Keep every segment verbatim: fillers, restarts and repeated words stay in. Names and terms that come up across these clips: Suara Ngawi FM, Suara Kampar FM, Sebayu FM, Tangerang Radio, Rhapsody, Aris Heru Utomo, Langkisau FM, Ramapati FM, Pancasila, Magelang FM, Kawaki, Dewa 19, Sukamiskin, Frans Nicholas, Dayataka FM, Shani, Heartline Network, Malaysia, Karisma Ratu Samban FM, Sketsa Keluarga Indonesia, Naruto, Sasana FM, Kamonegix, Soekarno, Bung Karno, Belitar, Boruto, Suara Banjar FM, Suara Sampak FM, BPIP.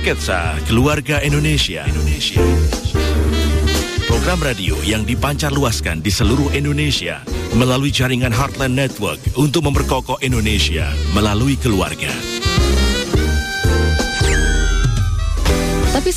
Sketsa Keluarga Indonesia. Indonesia. Program radio yang dipancarluaskan di seluruh Indonesia melalui jaringan Heartline Network untuk memperkokoh Indonesia melalui keluarga. Tapi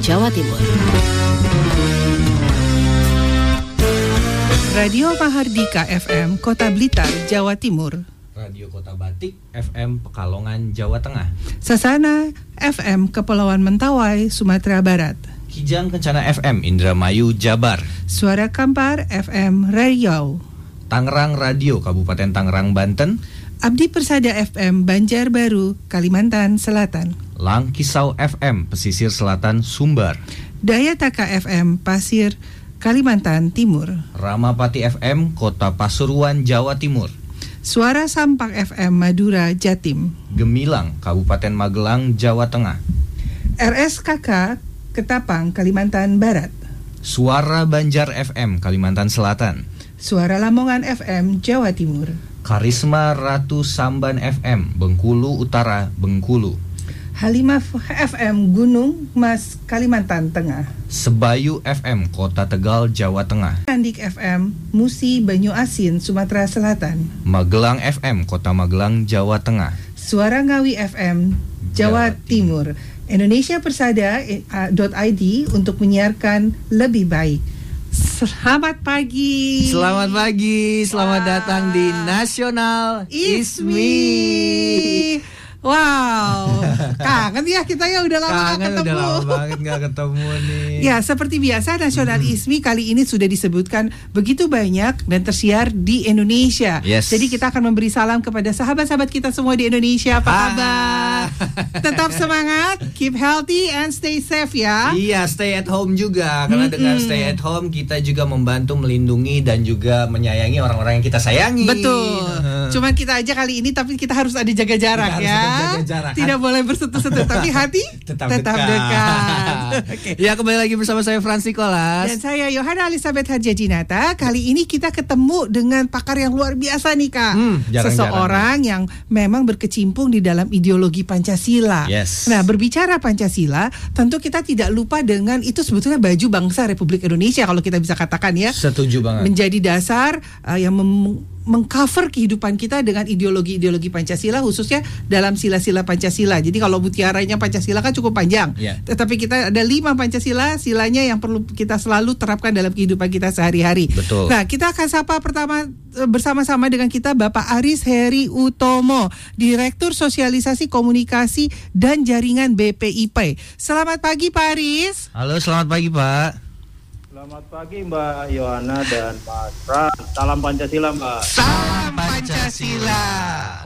Jawa Timur. Radio Mahardika F M Kota Blitar, Jawa Timur. Radio Kota Batik F M Pekalongan, Jawa Tengah. Sasana F M Kepulauan Mentawai, Sumatera Barat. Kijang Kencana F M Indramayu, Jabar. Suara Kampar F M Riau. Tangerang Radio Kabupaten Tangerang, Banten. Abdi Persada F M Banjarbaru, Kalimantan Selatan. Langkisau F M Pesisir Selatan, Sumbar. Dayataka F M Pasir, Kalimantan Timur. Ramapati F M Kota Pasuruan, Jawa Timur. Suara Sampak F M Madura, Jatim. Gemilang Kabupaten Magelang, Jawa Tengah. R S K K Ketapang, Kalimantan Barat. Suara Banjar F M Kalimantan Selatan. Suara Lamongan F M Jawa Timur. Karisma Ratu Samban F M Bengkulu Utara, Bengkulu. Halimah F M Gunung Mas, Kalimantan Tengah. Sebayu F M Kota Tegal, Jawa Tengah. Andik F M Musi Banyu Asin, Sumatera Selatan. Magelang F M Kota Magelang, Jawa Tengah. Suara Ngawi F M Jawa, Jawa Timur. Indonesia Persada dot I D untuk menyiarkan lebih baik. Selamat pagi. Selamat pagi. Selamat wow. datang di Nasional Ismi. Wow. Kangen ya kita, ya udah lama gak ketemu. Udah lama banget gak ketemu nih. Ya, seperti biasa Nasional mm. Ismi kali ini sudah disebutkan begitu banyak dan tersiar di Indonesia. Yes. Jadi kita akan memberi salam kepada sahabat-sahabat kita semua di Indonesia. Apa kabar? Tetap semangat, keep healthy and stay safe ya. Iya, stay at home juga. Karena mm-hmm. dengan stay at home kita juga membantu melindungi dan juga menyayangi orang-orang yang kita sayangi. Betul. Uh-huh. Cuman kita aja kali ini, tapi kita harus ada jaga jarak ya. Jaga jarak. Tidak boleh bersentuh-sentuh, tapi hati tetap, tetap dekat. dekat. Okay. Ya, kembali lagi bersama saya Frans Nicholas dan saya Yohana Elizabeth Hardjadinata. Kali ini kita ketemu dengan pakar yang luar biasa nih Kak. Hmm, jarang, Seseorang jarang. yang memang berkecimpung di dalam ideologi Pancasila. Yes. Nah, berbicara Pancasila, tentu kita tidak lupa dengan itu sebetulnya baju bangsa Republik Indonesia kalau kita bisa katakan ya. Setuju banget. Menjadi dasar uh, yang mem- mengcover kehidupan kita dengan ideologi-ideologi Pancasila, khususnya dalam sila-sila Pancasila. Jadi kalau mutiaranya Pancasila kan cukup panjang, yeah. tetapi kita ada lima Pancasila, silanya yang perlu kita selalu terapkan dalam kehidupan kita sehari-hari. Betul. Nah, kita akan sapa pertama bersama-sama dengan kita Bapak Aris Heru Utomo, Direktur Sosialisasi Komunikasi dan Jaringan B P I P. Selamat pagi Pak Aris. Halo, selamat pagi Pak. Selamat pagi Mbak Yohana dan Mas Fran. Salam Pancasila Mbak. Salam Pancasila.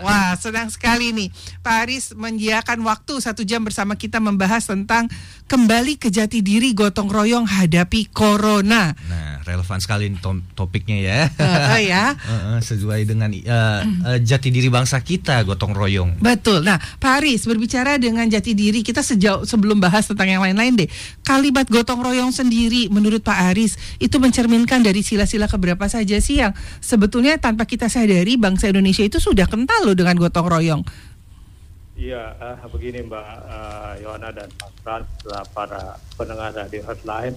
Wah, senang sekali nih Pak Aris menyediakan waktu satu jam bersama kita membahas tentang kembali ke jati diri, gotong royong hadapi corona. Nah, relevan sekali to- topiknya ya. Uh, uh, ya. Uh, uh, sesuai dengan uh, uh, jati diri bangsa kita, gotong royong. Betul. Nah, Pak Aris, berbicara dengan jati diri kita sejauh sebelum bahas tentang yang lain-lain deh. Kalimat gotong royong sendiri menurut Pak Aris itu mencerminkan dari sila-sila keberapa saja sih yang sebetulnya tanpa kita sadari bangsa Indonesia itu sudah kental loh dengan gotong royong. Iya, uh, begini Mbak uh, Yohana dan Mas Frans, para pendengar Radio Heartline,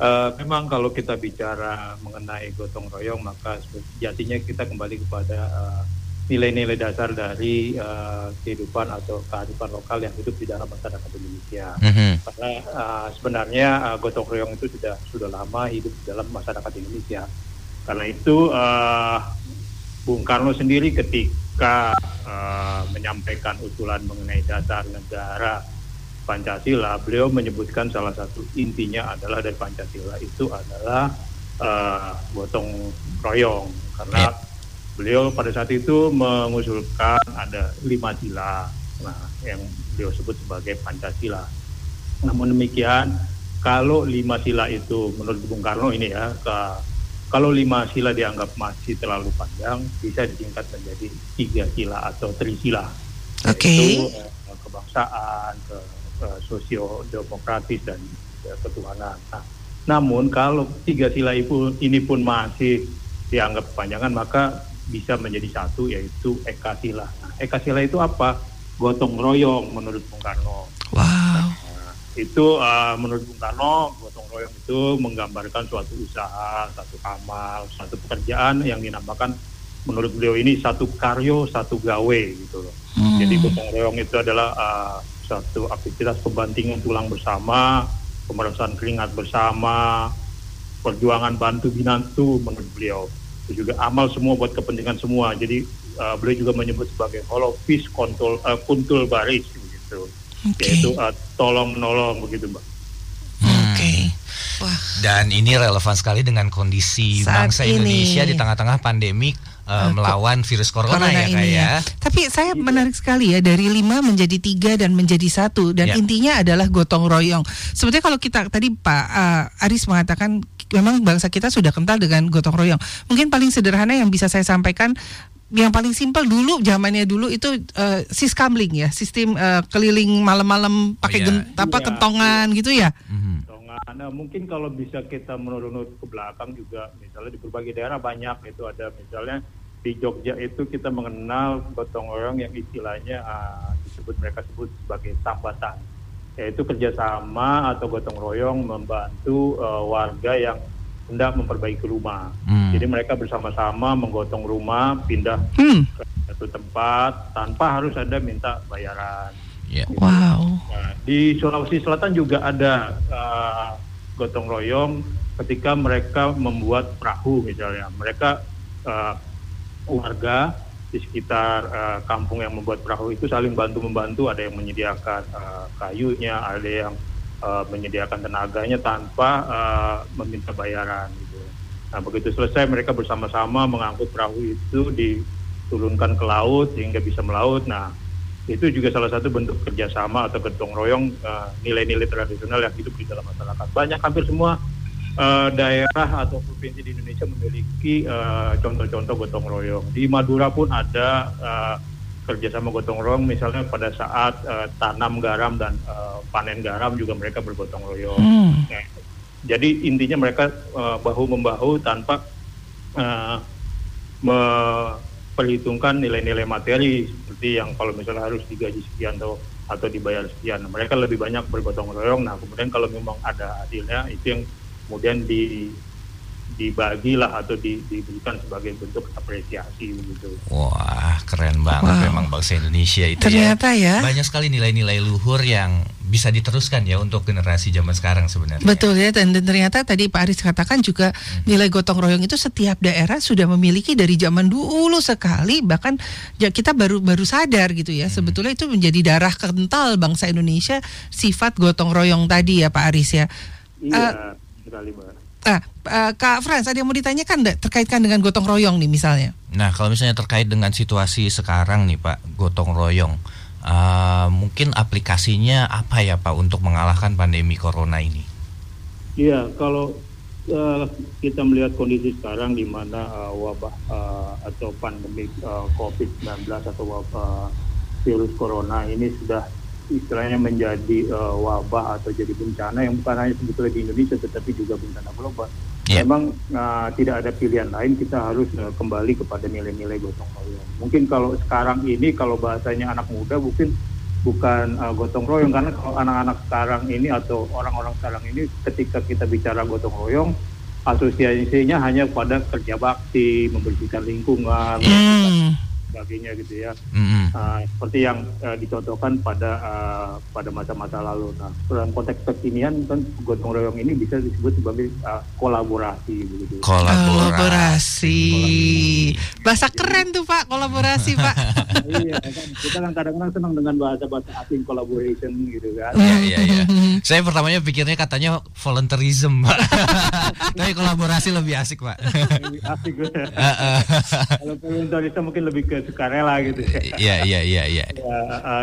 uh, memang kalau kita bicara mengenai gotong royong maka jatinya kita kembali kepada uh, nilai-nilai dasar dari uh, kehidupan atau kearifan lokal yang hidup di dalam masyarakat Indonesia. Mm-hmm. Karena uh, sebenarnya uh, gotong royong itu sudah sudah lama hidup di dalam masyarakat Indonesia. Karena itu uh, Bung Karno sendiri ketika uh, menyampaikan usulan mengenai dasar negara Pancasila, beliau menyebutkan salah satu intinya adalah dari Pancasila itu adalah uh, gotong royong. Karena yeah. beliau pada saat itu mengusulkan ada lima sila, nah, yang beliau sebut sebagai Pancasila. Namun demikian, kalau lima sila itu menurut Bung Karno ini ya, ke, kalau lima sila dianggap masih terlalu panjang, bisa disingkat menjadi tiga sila atau trisila. Oke. Itu eh, kebangsaan, ke, ke sosio-demokratis dan eh, ketuhanan. Nah, namun kalau tiga sila itu, ini pun masih dianggap kepanjangan, maka bisa menjadi satu, yaitu Eka Sila. Nah, Eka Sila itu apa? Gotong royong menurut Bung Karno. Wow. Nah, itu uh, menurut Bung Karno, gotong royong itu menggambarkan suatu usaha, satu amal, satu pekerjaan yang dinamakan menurut beliau ini satu karyo, satu gawe gitu loh. Hmm. Jadi gotong royong itu adalah uh, satu aktivitas pembantingan tulang bersama, pemerasan keringat bersama, perjuangan bantu binantu menurut beliau. Juga amal semua buat kepentingan semua. Jadi uh, beliau juga menyebut sebagai holofis kontul uh, kuntul baris begitu. Okay. Yaitu uh, tolong menolong begitu, Mbak. Hmm. Oke. Okay. Wah. Dan ini relevan sekali dengan kondisi saat bangsa ini. Indonesia di tengah-tengah pandemik uh, melawan virus corona, corona ya kayak. Ya. Tapi saya menarik sekali ya, dari lima menjadi tiga dan menjadi satu, dan yeah. intinya adalah gotong royong. Sebetulnya kalau kita tadi Pak uh, Aris mengatakan memang bangsa kita sudah kental dengan gotong royong. Mungkin paling sederhana yang bisa saya sampaikan, yang paling simpel dulu, zamannya dulu itu uh, siskamling ya, sistem uh, keliling malam-malam pakai oh, yeah. apa yeah. kentongan yeah. gitu ya. Mm-hmm. Nah, mungkin kalau bisa kita menurut ke belakang juga, misalnya di berbagai daerah banyak itu ada, misalnya di Jogja itu kita mengenal gotong royong yang istilahnya uh, disebut mereka sebut sebagai sambatan. Yaitu kerjasama atau gotong royong membantu uh, warga yang hendak memperbaiki rumah. Hmm. Jadi mereka bersama-sama menggotong rumah, pindah hmm. ke satu tempat tanpa harus ada minta bayaran. Yeah. Gitu. Wow. Nah, di Sulawesi Selatan juga ada uh, gotong royong ketika mereka membuat perahu misalnya. Mereka uh, warga di sekitar uh, kampung yang membuat perahu itu saling bantu-membantu, ada yang menyediakan uh, kayunya, ada yang uh, menyediakan tenaganya tanpa uh, meminta bayaran gitu. Nah, begitu selesai mereka bersama-sama mengangkut perahu itu, diturunkan ke laut hingga bisa melaut. Nah, itu juga salah satu bentuk kerjasama atau gotong royong, uh, nilai-nilai tradisional yang hidup di dalam masyarakat. Banyak, hampir semua Uh, daerah atau provinsi di Indonesia memiliki uh, contoh-contoh gotong royong. Di Madura pun ada uh, kerjasama gotong royong, misalnya pada saat uh, tanam garam dan uh, panen garam juga mereka bergotong royong. Hmm. Nah, jadi intinya mereka uh, bahu-membahu tanpa uh, memperhitungkan nilai-nilai materi seperti yang kalau misalnya harus digaji sekian atau atau dibayar sekian. Mereka lebih banyak bergotong royong. Nah, kemudian kalau memang ada hasilnya itu yang kemudian di dibagilah atau di, diberikan sebagai bentuk apresiasi begitu. Wah, keren banget wow. memang bangsa Indonesia itu. Ternyata ya. ya. Banyak sekali nilai-nilai luhur yang bisa diteruskan ya untuk generasi zaman sekarang sebenarnya. Betul ya, dan, dan ternyata tadi Pak Aris katakan juga hmm. nilai gotong royong itu setiap daerah sudah memiliki dari zaman dulu sekali, bahkan ya kita baru baru sadar gitu ya. Hmm. Sebetulnya itu menjadi darah kental bangsa Indonesia, sifat gotong royong tadi ya Pak Aris ya. Iya. Uh, Ah, uh, Kak Frans, ada yang mau ditanyakan enggak terkaitkan dengan gotong royong nih misalnya? Nah, kalau misalnya terkait dengan situasi sekarang nih Pak, gotong royong, uh, mungkin aplikasinya apa ya Pak untuk mengalahkan pandemi corona ini? Iya, kalau uh, kita melihat kondisi sekarang di mana uh, wabah uh, atau pandemi uh, covid sembilan belas atau wabah virus corona ini sudah istilahnya menjadi uh, wabah atau jadi bencana yang bukan hanya sebetulnya di Indonesia tetapi juga bencana global. Yeah. Memang uh, tidak ada pilihan lain, kita harus uh, kembali kepada nilai-nilai gotong royong. Mungkin kalau sekarang ini kalau bahasanya anak muda mungkin bukan uh, gotong royong, karena kalau anak-anak sekarang ini atau orang-orang sekarang ini ketika kita bicara gotong royong asosiasinya hanya pada kerja bakti, membersihkan lingkungan, mm. sebagainya gitu ya. Mm-hmm. Uh, seperti yang uh, dicontohkan pada uh, pada masa-masa lalu. Nah, dalam konteks kekinian kan gotong royong ini bisa disebut sebagai uh, kolaborasi begitu. Kolaborasi. Kolaborasi. Bahasa keren tuh Pak, kolaborasi Pak. Iya, kan kita kan kadang-kadang senang dengan bahasa-bahasa asing, collaboration gitu kan. Iya, iya, iya. Saya pertamanya pikirnya katanya volunteerism, Pak. Tapi kolaborasi lebih asik, Pak. Lebih asik. Heeh. Kalau volunteerism mungkin lebih ke sukarela gitu. Iya, iya, iya, iya.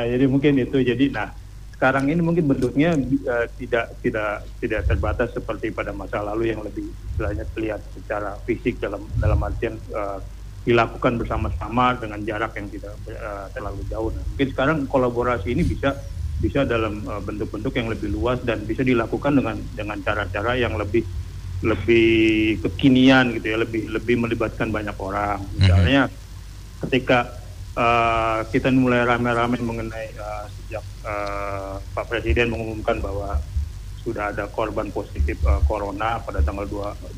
Jadi mungkin itu. Jadi nah, sekarang ini mungkin bentuknya uh, tidak tidak tidak terbatas seperti pada masa lalu yang lebih istilahnya terlihat secara fisik dalam dalam artian uh, dilakukan bersama-sama dengan jarak yang tidak uh, terlalu jauh. Nah, mungkin sekarang kolaborasi ini bisa bisa dalam uh, bentuk-bentuk yang lebih luas dan bisa dilakukan dengan dengan cara-cara yang lebih lebih kekinian gitu ya, lebih lebih melibatkan banyak orang. Misalnya ketika Uh, kita mulai rame-rame mengenai uh, sejak uh, Pak Presiden mengumumkan bahwa sudah ada korban positif uh, corona pada tanggal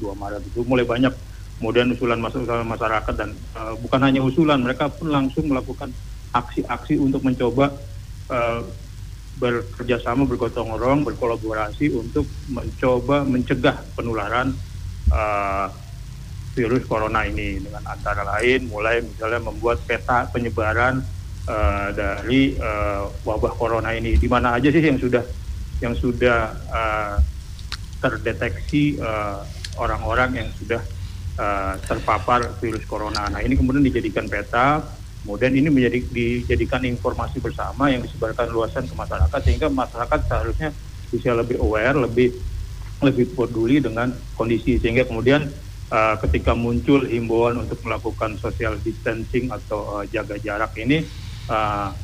dua Maret itu, mulai banyak kemudian usulan masuk usulan masyarakat dan uh, bukan hanya usulan, mereka pun langsung melakukan aksi-aksi untuk mencoba uh, bekerjasama, bergotong royong, berkolaborasi untuk mencoba mencegah penularan uh, virus corona ini, dengan antara lain mulai misalnya membuat peta penyebaran uh, dari uh, wabah corona ini, di mana aja sih yang sudah yang sudah uh, terdeteksi uh, orang-orang yang sudah uh, terpapar virus corona. Nah, ini kemudian dijadikan peta, kemudian ini menjadi dijadikan informasi bersama yang disebarkan luasan ke masyarakat, sehingga masyarakat seharusnya bisa lebih aware, lebih lebih peduli dengan kondisi, sehingga kemudian Uh, ketika muncul himbauan untuk melakukan social distancing atau uh, jaga jarak ini, uh,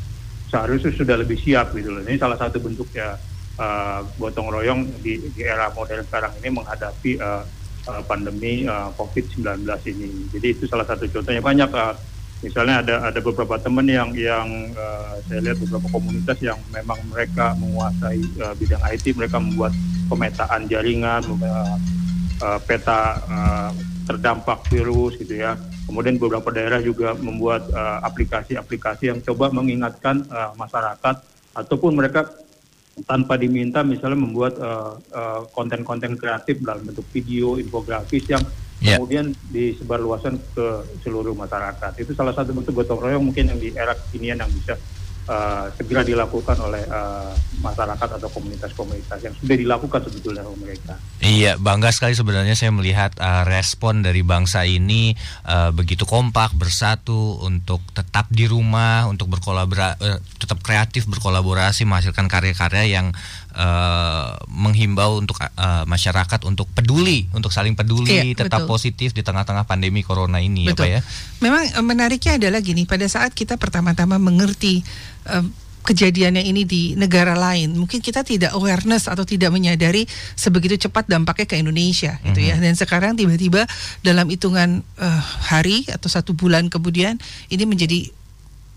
seharusnya sudah lebih siap gitu loh. Ini salah satu bentuknya uh, gotong royong di, di era modern sekarang ini menghadapi uh, uh, pandemi uh, covid sembilan belas ini. Jadi itu salah satu contohnya, banyak. Uh, misalnya ada ada beberapa teman yang yang uh, saya lihat beberapa komunitas yang memang mereka menguasai uh, bidang I T, mereka membuat pemetaan jaringan, uh, Uh, peta uh, terdampak virus gitu ya. Kemudian beberapa daerah juga membuat uh, aplikasi-aplikasi yang coba mengingatkan uh, masyarakat, ataupun mereka tanpa diminta misalnya membuat uh, uh, konten-konten kreatif dalam bentuk video, infografis yang yeah. kemudian disebarluaskan ke seluruh masyarakat. Itu salah satu bentuk gotong royong mungkin yang di era kekinian yang bisa Uh, segera dilakukan oleh uh, masyarakat atau komunitas-komunitas yang sudah dilakukan sebetulnya oleh mereka. Iya, bangga sekali sebenarnya saya melihat uh, respon dari bangsa ini uh, begitu kompak, bersatu untuk tetap di rumah, untuk berkolabora, uh, tetap kreatif, berkolaborasi, menghasilkan karya-karya yang Uh, menghimbau untuk uh, masyarakat untuk peduli, untuk saling peduli, iya, tetap betul. Positif di tengah-tengah pandemi corona ini, betul. Ya Pak ya. Memang menariknya adalah gini, pada saat kita pertama-tama mengerti uh, kejadiannya ini di negara lain, mungkin kita tidak awareness atau tidak menyadari sebegitu cepat dampaknya ke Indonesia, mm-hmm. gitu ya. Dan sekarang tiba-tiba dalam hitungan uh, hari atau satu bulan kemudian ini menjadi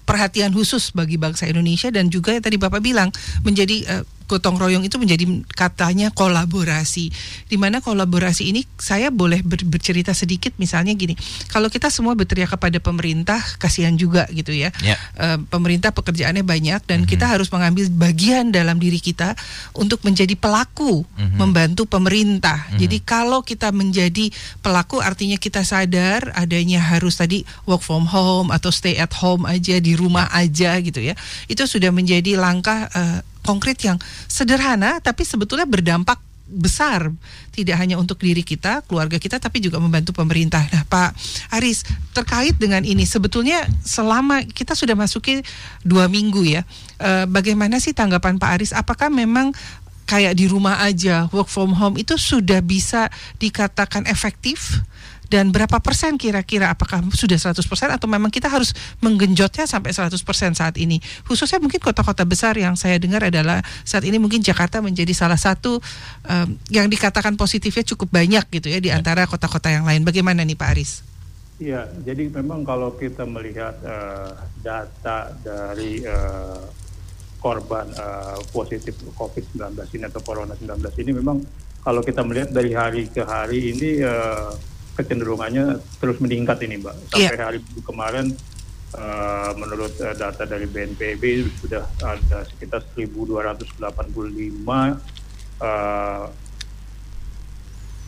perhatian khusus bagi bangsa Indonesia, dan juga yang tadi Bapak bilang menjadi uh, gotong royong itu menjadi katanya kolaborasi, di mana kolaborasi ini saya boleh ber- bercerita sedikit. Misalnya gini, kalau kita semua berteriak kepada pemerintah, kasihan juga gitu ya, yeah. uh, pemerintah pekerjaannya banyak dan mm-hmm. kita harus mengambil bagian dalam diri kita untuk menjadi pelaku, mm-hmm. membantu pemerintah, mm-hmm. jadi kalau kita menjadi pelaku artinya kita sadar adanya harus tadi work from home atau stay at home aja, di rumah aja gitu ya. Itu sudah menjadi langkah uh, konkret yang sederhana tapi sebetulnya berdampak besar, tidak hanya untuk diri kita, keluarga kita, tapi juga membantu pemerintah. Nah Pak Aris, terkait dengan ini sebetulnya selama kita sudah masuki dua minggu ya, eh, bagaimana sih tanggapan Pak Aris? Apakah memang kayak di rumah aja, work from home itu sudah bisa dikatakan efektif? Dan berapa persen kira-kira? Apakah sudah seratus persen atau memang kita harus menggenjotnya sampai seratus persen saat ini? Khususnya mungkin kota-kota besar yang saya dengar adalah saat ini mungkin Jakarta menjadi salah satu um, yang dikatakan positifnya cukup banyak gitu ya di antara kota-kota yang lain. Bagaimana nih Pak Aris? Iya, jadi memang kalau kita melihat uh, data dari uh, korban uh, positif covid sembilan belas ini atau corona sembilan belas ini, memang kalau kita melihat dari hari ke hari ini, Uh, kecenderungannya terus meningkat ini Mbak. Sampai yeah. hari kemarin uh, menurut uh, data dari B N P B sudah ada sekitar seribu dua ratus delapan puluh lima uh,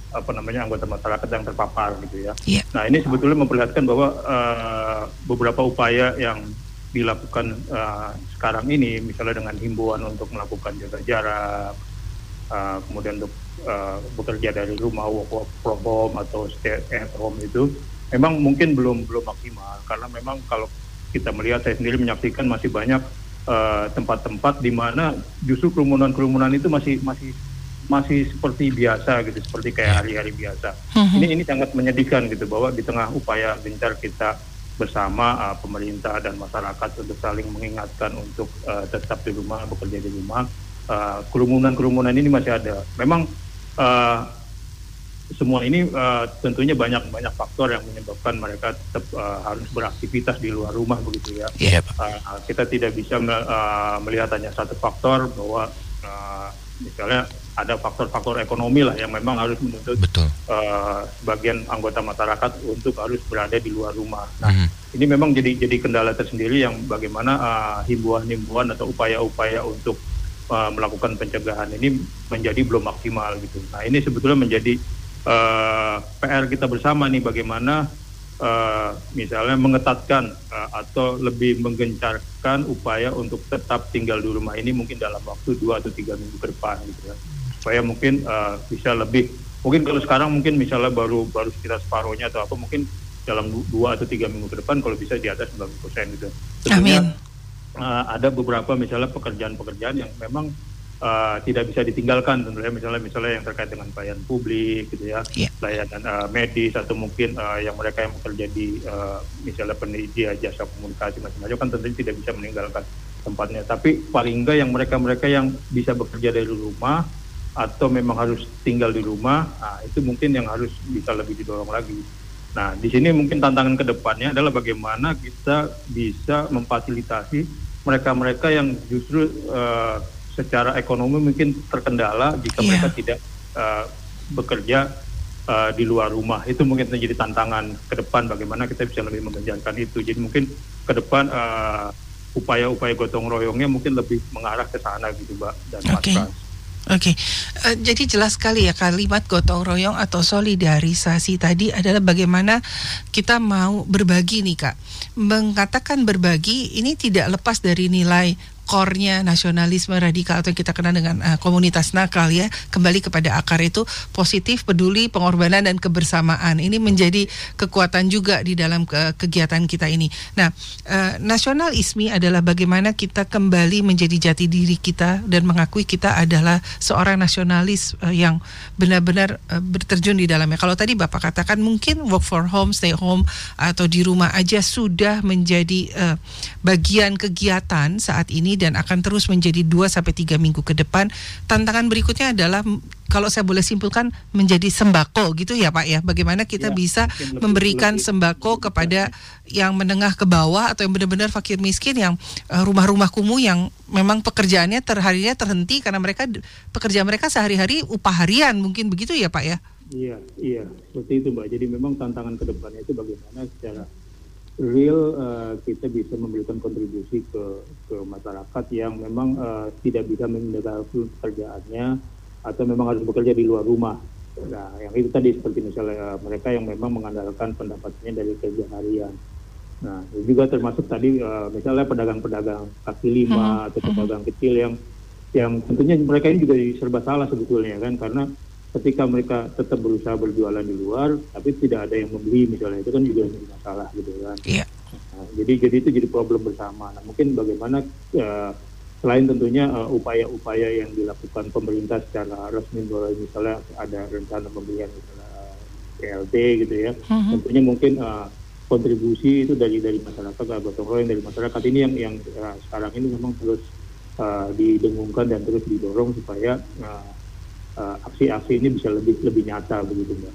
apa namanya anggota masyarakat yang terpapar gitu ya. Yeah. Nah ini sebetulnya memperlihatkan bahwa uh, beberapa upaya yang dilakukan uh, sekarang ini, misalnya dengan himbauan untuk melakukan jaga jarak, uh, kemudian untuk uh, bekerja dari rumah, work from home atau stay at home, itu memang mungkin belum belum maksimal, karena memang kalau kita melihat, saya sendiri menyaksikan masih banyak uh, tempat-tempat di mana justru kerumunan-kerumunan itu masih masih masih seperti biasa gitu, seperti kayak hari-hari biasa. Mm-hmm. Ini ini sangat menyedihkan gitu, bahwa di tengah upaya gencar kita bersama uh, pemerintah dan masyarakat untuk saling mengingatkan untuk uh, tetap di rumah, bekerja di rumah, uh, kerumunan-kerumunan ini masih ada. Memang uh, semua ini uh, tentunya banyak-banyak faktor yang menyebabkan mereka tetap uh, harus beraktivitas di luar rumah begitu ya. Yeah. Uh, kita tidak bisa uh, melihat hanya satu faktor, bahwa uh, misalnya ada faktor-faktor ekonomi lah yang memang harus menuntut uh, sebagian anggota masyarakat untuk harus berada di luar rumah. Nah, mm-hmm. ini memang jadi jadi kendala tersendiri yang bagaimana uh, himbauan-himbauan atau upaya-upaya untuk uh, melakukan pencegahan ini menjadi belum maksimal gitu. Nah, ini sebetulnya menjadi uh, P R kita bersama nih, bagaimana uh, misalnya mengetatkan uh, atau lebih menggencarkan upaya untuk tetap tinggal di rumah ini mungkin dalam waktu dua atau tiga minggu ke depan gitu ya. Supaya mungkin uh, bisa lebih, mungkin kalau sekarang mungkin misalnya baru baru sekitar separuhnya atau apa, mungkin dalam dua atau tiga minggu ke depan kalau bisa di atas sembilan puluh persen gitu. Tentunya uh, ada beberapa misalnya pekerjaan-pekerjaan yang memang uh, tidak bisa ditinggalkan tentunya, misalnya misalnya yang terkait dengan pelayanan publik gitu ya, yeah. pelayanan uh, medis, atau mungkin uh, yang mereka yang bekerja di uh, misalnya penyedia jasa komunikasi macam-macam, kan tentunya tidak bisa meninggalkan tempatnya. Tapi paling enggak yang mereka-mereka yang bisa bekerja dari rumah atau memang harus tinggal di rumah, nah, itu mungkin yang harus bisa lebih didorong lagi. Nah, di sini mungkin tantangan kedepannya adalah bagaimana kita bisa memfasilitasi mereka-mereka yang justru uh, secara ekonomi mungkin terkendala jika yeah. mereka tidak uh, bekerja uh, di luar rumah. Itu mungkin menjadi tantangan ke depan, bagaimana kita bisa lebih menggencarkan itu. Jadi mungkin ke depan uh, upaya-upaya gotong royongnya mungkin lebih mengarah ke sana gitu, Mbak dan Mas Frans. Okay. Oke, okay. uh, jadi jelas sekali ya kalimat gotong royong atau solidarisasi tadi adalah bagaimana kita mau berbagi nih Kak. Mengatakan berbagi ini tidak lepas dari nilai core-nya nasionalisme radikal atau yang kita kenal dengan uh, komunitas nakal ya. Kembali kepada akar itu positif, peduli, pengorbanan dan kebersamaan. Ini menjadi kekuatan juga di dalam ke- kegiatan kita ini. Nah, uh, nasionalisme adalah bagaimana kita kembali menjadi jati diri kita dan mengakui kita adalah seorang nasionalis uh, yang benar-benar uh, berterjun di dalamnya. Kalau tadi Bapak katakan mungkin work from home, stay home atau di rumah aja sudah menjadi uh, bagian kegiatan saat ini dan akan terus menjadi dua sampai tiga minggu ke depan. Tantangan berikutnya adalah, kalau saya boleh simpulkan, menjadi sembako gitu ya Pak ya. Bagaimana kita ya, bisa lebih, memberikan lebih, sembako lebih, kepada ya. yang menengah ke bawah atau yang benar-benar fakir miskin, yang uh, rumah-rumah kumuh yang memang pekerjaannya terharinya terhenti karena mereka pekerjaan mereka sehari-hari upah harian, mungkin begitu ya Pak ya. Iya, iya, seperti itu Mbak. Jadi memang tantangan ke depannya itu bagaimana secara real uh, kita bisa memberikan kontribusi ke ke masyarakat yang memang uh, tidak bisa mengandalkan pekerjaannya atau memang harus bekerja di luar rumah. Nah, yang itu tadi seperti misalnya uh, mereka yang memang mengandalkan pendapatannya dari kerja harian. Nah, juga termasuk tadi uh, misalnya pedagang-pedagang kaki lima hmm. atau pedagang hmm. kecil yang yang tentunya mereka ini juga serba salah sebetulnya kan, karena ketika mereka tetap berusaha berjualan di luar, tapi tidak ada yang membeli misalnya, itu kan juga menjadi masalah gitu kan. Iya. Nah, jadi jadi itu jadi problem bersama. Nah, mungkin bagaimana uh, selain tentunya uh, upaya-upaya yang dilakukan pemerintah secara resmi, misalnya ada rencana pembelian P L T gitu ya, uh-huh. tentunya mungkin uh, kontribusi itu dari dari masyarakat, gotong royong dari masyarakat ini yang yang uh, sekarang ini memang terus uh, didengungkan dan terus didorong supaya uh, Uh, aksi-aksi ini bisa lebih lebih nyata begitu Mbak.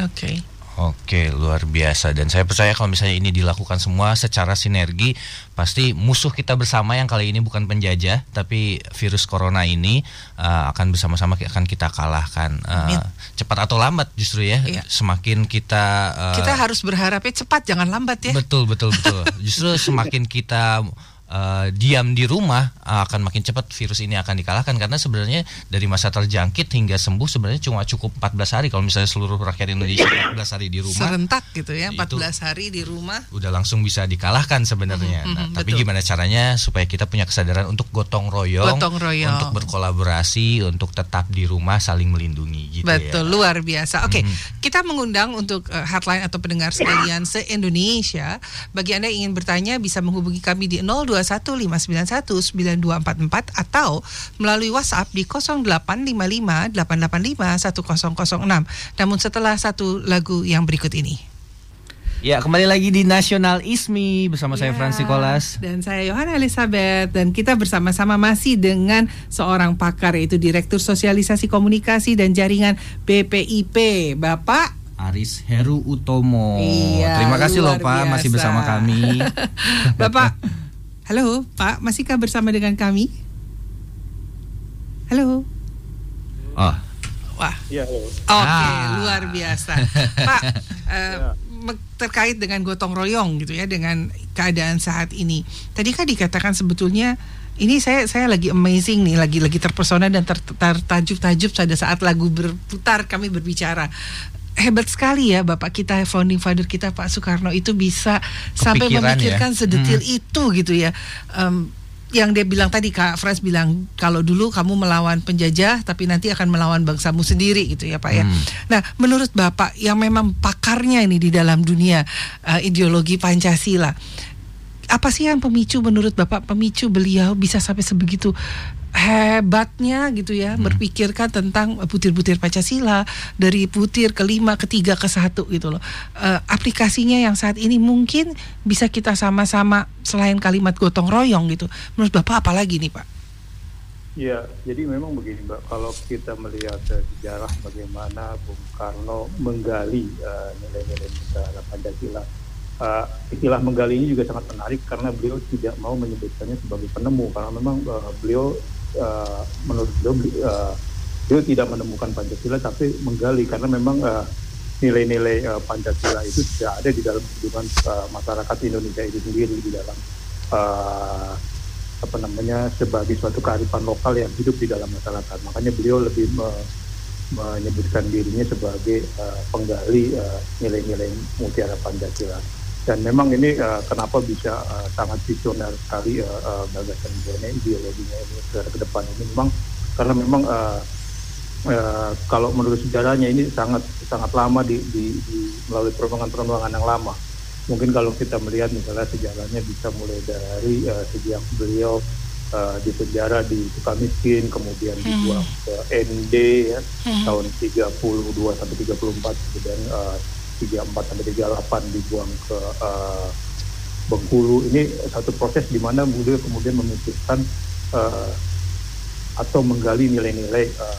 Oke. Okay. Oke, luar biasa. Dan saya percaya kalau misalnya ini dilakukan semua secara sinergi, pasti musuh kita bersama yang kali ini bukan penjajah, tapi virus corona ini uh, akan bersama-sama akan kita kalahkan. Uh, cepat atau lambat justru ya. Iya. Semakin kita... Uh, kita harus berharapnya cepat, jangan lambat ya. Betul, betul, betul. Justru semakin kita... Uh, diam di rumah uh, akan makin cepat virus ini akan dikalahkan, karena sebenarnya dari masa terjangkit hingga sembuh sebenarnya cuma cukup empat belas hari kalau misalnya seluruh rakyat Indonesia empat belas hari di rumah serentak gitu ya, empat belas hari di rumah udah langsung bisa dikalahkan sebenarnya. Mm-hmm, nah, mm-hmm, tapi betul. Gimana caranya supaya kita punya kesadaran untuk gotong royong, gotong royong, untuk berkolaborasi, untuk tetap di rumah saling melindungi gitu. Betul, ya. Luar biasa. Oke, okay, mm-hmm. Kita mengundang untuk uh, hotline atau pendengar sekalian se-Indonesia. Bagi Anda yang ingin bertanya bisa menghubungi kami di nol dua satu lima sembilan satu sembilan dua empat empat atau melalui WhatsApp di nol delapan lima lima delapan delapan lima satu nol nol enam. Namun setelah satu lagu yang berikut ini. Ya, kembali lagi di Nasional Ismi bersama ya, saya Frans Nicholas dan saya Yohana Elizabeth, dan kita bersama-sama masih dengan seorang pakar, yaitu Direktur Sosialisasi Komunikasi dan Jaringan B P I P, Bapak Aris Heru Utomo. Iya, terima kasih loh Pak, biasa. Masih bersama kami. Bapak, halo Pak, masihkah bersama dengan kami? Halo. Oh. Wah. Iya, halo. Oke, okay, ah. Luar biasa. Pak, eh, terkait dengan gotong royong gitu ya, dengan keadaan saat ini. Tadi kan dikatakan sebetulnya ini saya saya lagi amazing nih, lagi lagi terpesona dan tertajub-tajub pada saat lagu berputar kami berbicara. Hebat sekali ya Bapak kita, founding father kita Pak Soekarno itu bisa kepikiran sampai memikirkan ya, sedetil hmm. itu gitu ya. Um, yang dia bilang tadi, Kak Frans bilang kalau dulu kamu melawan penjajah tapi nanti akan melawan bangsamu sendiri gitu ya Pak ya. Hmm. Nah, menurut Bapak yang memang pakarnya ini di dalam dunia uh, ideologi Pancasila, apa sih yang pemicu menurut Bapak, pemicu beliau bisa sampai sebegitu hebatnya gitu ya, hmm. berpikirkan tentang butir-butir Pancasila dari butir kelima, ketiga, ke satu gitu loh. E, aplikasinya yang saat ini mungkin bisa kita sama-sama selain kalimat gotong royong gitu. Menurut Bapak apa lagi nih Pak? Ya, jadi memang begini Mbak, kalau kita melihat uh, sejarah bagaimana Bung Karno menggali uh, nilai-nilai sejarah Pancasila. Uh, istilah menggalinya juga sangat menarik karena beliau tidak mau menyebutkannya sebagai penemu, karena memang uh, beliau uh, menurut beliau uh, beliau tidak menemukan Pancasila tapi menggali, karena memang uh, nilai-nilai uh, Pancasila itu tidak ada di dalam kehidupan uh, masyarakat Indonesia itu sendiri, di dalam uh, apa namanya sebagai suatu kearifan lokal yang hidup di dalam masyarakat. Makanya beliau lebih uh, menyebutkan dirinya sebagai uh, penggali uh, nilai-nilai mutiara Pancasila. Dan memang ini uh, kenapa bisa uh, sangat visioner sekali uh, uh, gagasan ideologinya ini ke depan ini, memang karena memang uh, uh, kalau menurut sejarahnya ini sangat sangat lama di, di, di melalui perkembangan-perkembangan yang lama. Mungkin kalau kita melihat misalnya sejarahnya bisa mulai dari uh, sejak beliau uh, di penjara di Sukamiskin, kemudian hmm. dibuang ke N D ya, hmm. tahun tiga puluh dua sampai tiga puluh empat, kemudian uh, tiga puluh empat sampai tiga puluh delapan dibuang ke uh, Bengkulu. Ini satu proses di mana beliau kemudian memikirkan uh, atau menggali nilai-nilai uh,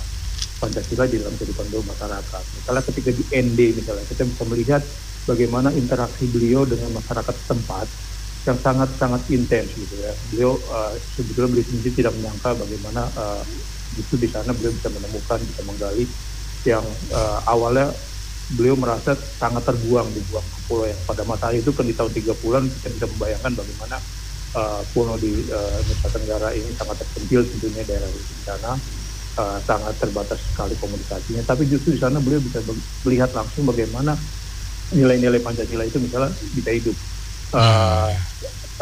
Pancasila di dalam kehidupan masyarakat. Misalnya ketika di N D misalnya, kita bisa melihat bagaimana interaksi beliau dengan masyarakat setempat yang sangat-sangat intens gitu ya. Beliau uh, sebetulnya beliau sendiri tidak menyangka bagaimana uh, itu di sana beliau bisa menemukan, bisa menggali yang uh, awalnya beliau merasa sangat terbuang, dibuang ke pulau yang pada masa itu kan di tahun tiga puluhan kita bisa membayangkan bagaimana uh, pulau di uh, Nusa Tenggara ini sangat terpencil tentunya, daerah di sana uh, sangat terbatas sekali komunikasinya, tapi justru di sana beliau bisa melihat langsung bagaimana nilai-nilai Pancasila itu misalnya bisa hidup. Uh,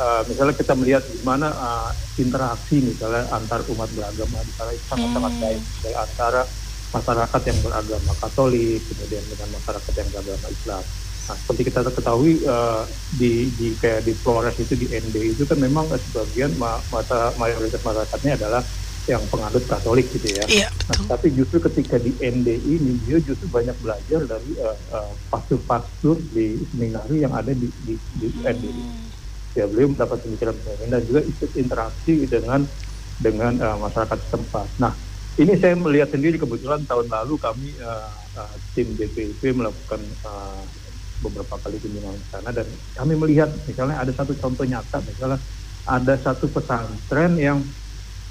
uh, misalnya kita melihat gimana uh, interaksi misalnya antar umat beragama di sana sangat-sangat baik, misalnya antara masyarakat yang beragama Katolik kemudian dengan masyarakat yang beragama Islam. Nah, seperti kita ketahui uh, di, di kayak di Flores itu, di N D itu kan memang sebagian ma- masa mayoritas masyarakatnya adalah yang penganut Katolik gitu ya. Iya, betul. Nah, tapi justru ketika di N D ini dia justru banyak belajar dari uh, uh, pastor-pastor di seminari yang ada di di, di hmm. N D. Ya, beliau mendapat pemikiran-pemikiran dan juga ikut interaksi dengan dengan uh, masyarakat setempat. Nah, ini saya melihat sendiri, kebetulan tahun lalu kami uh, uh, tim B P I P melakukan uh, beberapa kali kunjungan ke sana, dan kami melihat misalnya ada satu contoh nyata, misalnya ada satu pesantren yang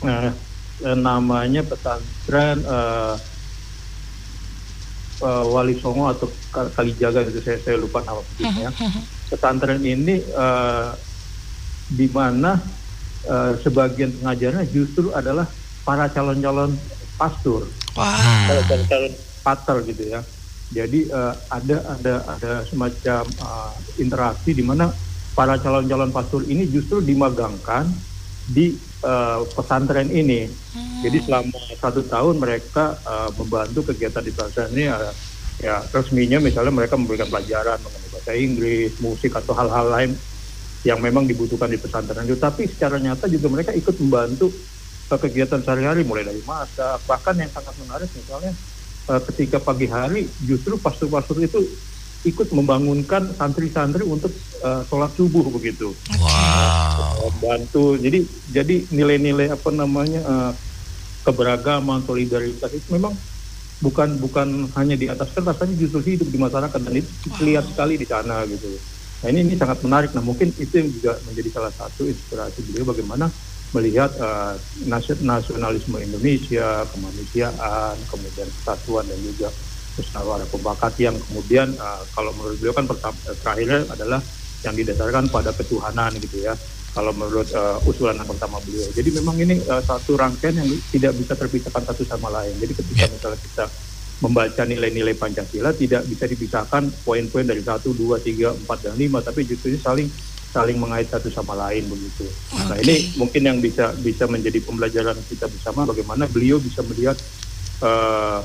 eh, namanya pesantren eh, eh, Wali Songo atau Kalijaga itu, saya, saya lupa nama persisnya. Pesantren ini eh, di mana eh, sebagian pengajarnya justru adalah para calon-calon pastor, wow. calon-calon pater gitu ya. Jadi uh, ada ada ada semacam uh, interaksi di mana para calon-calon pastor ini justru dimagangkan di uh, pesantren ini. Hmm. Jadi selama satu tahun mereka uh, membantu kegiatan di pesantren ini. Uh, ya resminya misalnya mereka memberikan pelajaran mengenai bahasa Inggris, musik atau hal-hal lain yang memang dibutuhkan di pesantren itu. Tapi secara nyata juga mereka ikut membantu uh, kegiatan sehari-hari, mulai dari masak. Bahkan yang sangat menarik misalnya, ketika pagi hari justru pastor-pastor itu ikut membangunkan santri-santri untuk uh, sholat subuh begitu. Wow. Bantu. Jadi jadi nilai-nilai apa namanya uh, keberagaman, solidaritas itu memang bukan bukan hanya di atas kertas, tapi justru hidup di masyarakat, dan itu terlihat wow. sekali di sana gitu. Nah ini ini sangat menarik. Nah mungkin itu juga menjadi salah satu inspirasi beliau bagaimana melihat uh, nasionalisme Indonesia, kemanusiaan, kemudian kesatuan dan juga musyawarah mufakat yang kemudian uh, kalau menurut beliau kan terakhirnya adalah yang didasarkan pada ketuhanan gitu ya, kalau menurut uh, usulan yang pertama beliau. Jadi memang ini uh, satu rangkaian yang tidak bisa terpisahkan satu sama lain. Jadi ketika misalnya kita membaca nilai-nilai Pancasila tidak bisa dipisahkan poin-poin dari satu, dua, tiga, empat, dan lima, tapi justru saling saling mengait satu sama lain begitu. Okay. Nah ini mungkin yang bisa bisa menjadi pembelajaran kita bersama, bagaimana beliau bisa melihat uh,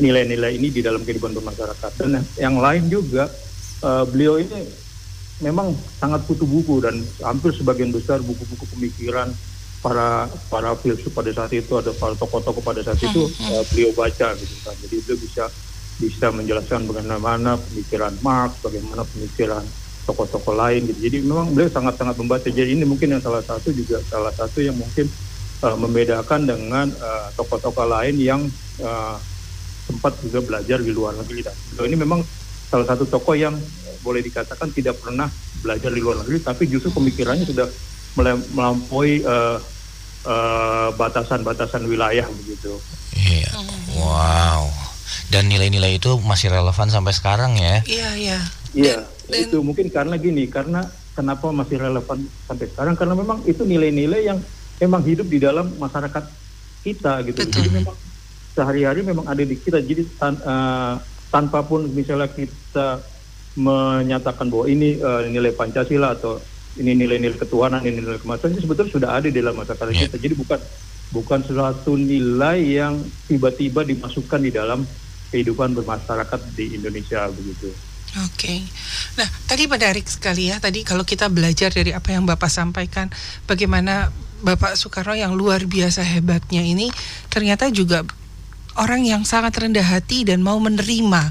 nilai-nilai ini di dalam kehidupan bermasyarakat. Dan yang lain juga uh, beliau ini memang sangat kutu buku, dan hampir sebagian besar buku-buku pemikiran para para filsuf pada saat itu atau para tokoh-tokoh pada saat itu uh, beliau baca gitu kan. Jadi beliau bisa bisa menjelaskan bagaimana pemikiran Marx, bagaimana pemikiran tokoh-tokoh lain gitu. Jadi memang beliau sangat-sangat membaca. Jadi ini mungkin yang salah satu juga salah satu yang mungkin uh, membedakan dengan uh, tokoh-tokoh lain yang uh, sempat juga belajar di luar negeri. Dan beliau ini memang salah satu tokoh yang uh, boleh dikatakan tidak pernah belajar di luar negeri, tapi justru pemikirannya sudah melampaui uh, uh, batasan-batasan wilayah begitu. Iya. Wow. Dan nilai-nilai itu masih relevan sampai sekarang ya? Iya, iya. Iya. Dan itu mungkin karena gini, karena kenapa masih relevan sampai sekarang, karena memang itu nilai-nilai yang memang hidup di dalam masyarakat kita gitu. Betul. Jadi memang sehari-hari memang ada di kita. Jadi tan, uh, tanpa pun misalnya kita menyatakan bahwa ini uh, nilai Pancasila atau ini nilai-nilai ketuhanan, ini nilai kemanusiaan, itu sebetulnya sudah ada di dalam masyarakat kita. Jadi bukan bukan suatu nilai yang tiba-tiba dimasukkan di dalam kehidupan bermasyarakat di Indonesia begitu. Oke, okay. Nah tadi menarik sekali ya, tadi kalau kita belajar dari apa yang Bapak sampaikan, bagaimana Bapak Soekarno yang luar biasa hebatnya ini ternyata juga orang yang sangat rendah hati dan mau menerima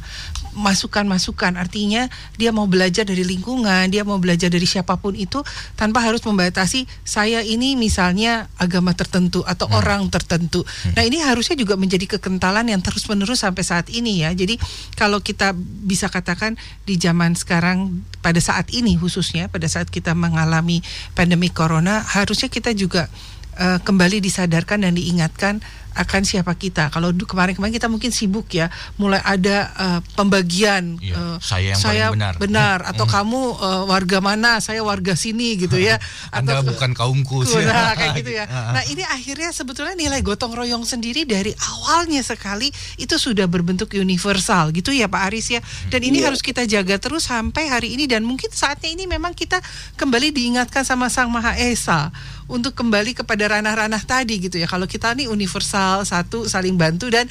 masukan-masukan. Artinya dia mau belajar dari lingkungan, dia mau belajar dari siapapun itu tanpa harus membatasi saya ini misalnya agama tertentu atau hmm. orang tertentu. hmm. Nah ini harusnya juga menjadi kekentalan yang terus-menerus sampai saat ini ya. Jadi kalau kita bisa katakan di zaman sekarang, pada saat ini khususnya, pada saat kita mengalami pandemi corona, harusnya kita juga uh, kembali disadarkan dan diingatkan akan siapa kita. Kalau kemarin-kemarin kita mungkin sibuk ya, mulai ada uh, pembagian ya, uh, saya yang saya paling benar, benar mm, atau mm. kamu uh, warga mana, saya warga sini gitu ya, atau Anda bukan kaumku sih, nah, kayak gitu ya. Nah ini akhirnya sebetulnya nilai gotong royong sendiri dari awalnya sekali itu sudah berbentuk universal gitu ya Pak Aris ya, dan ini ya harus kita jaga terus sampai hari ini. Dan mungkin saatnya ini memang kita kembali diingatkan sama Sang Maha Esa untuk kembali kepada ranah-ranah tadi gitu ya. Kalau kita nih universal, satu saling bantu, dan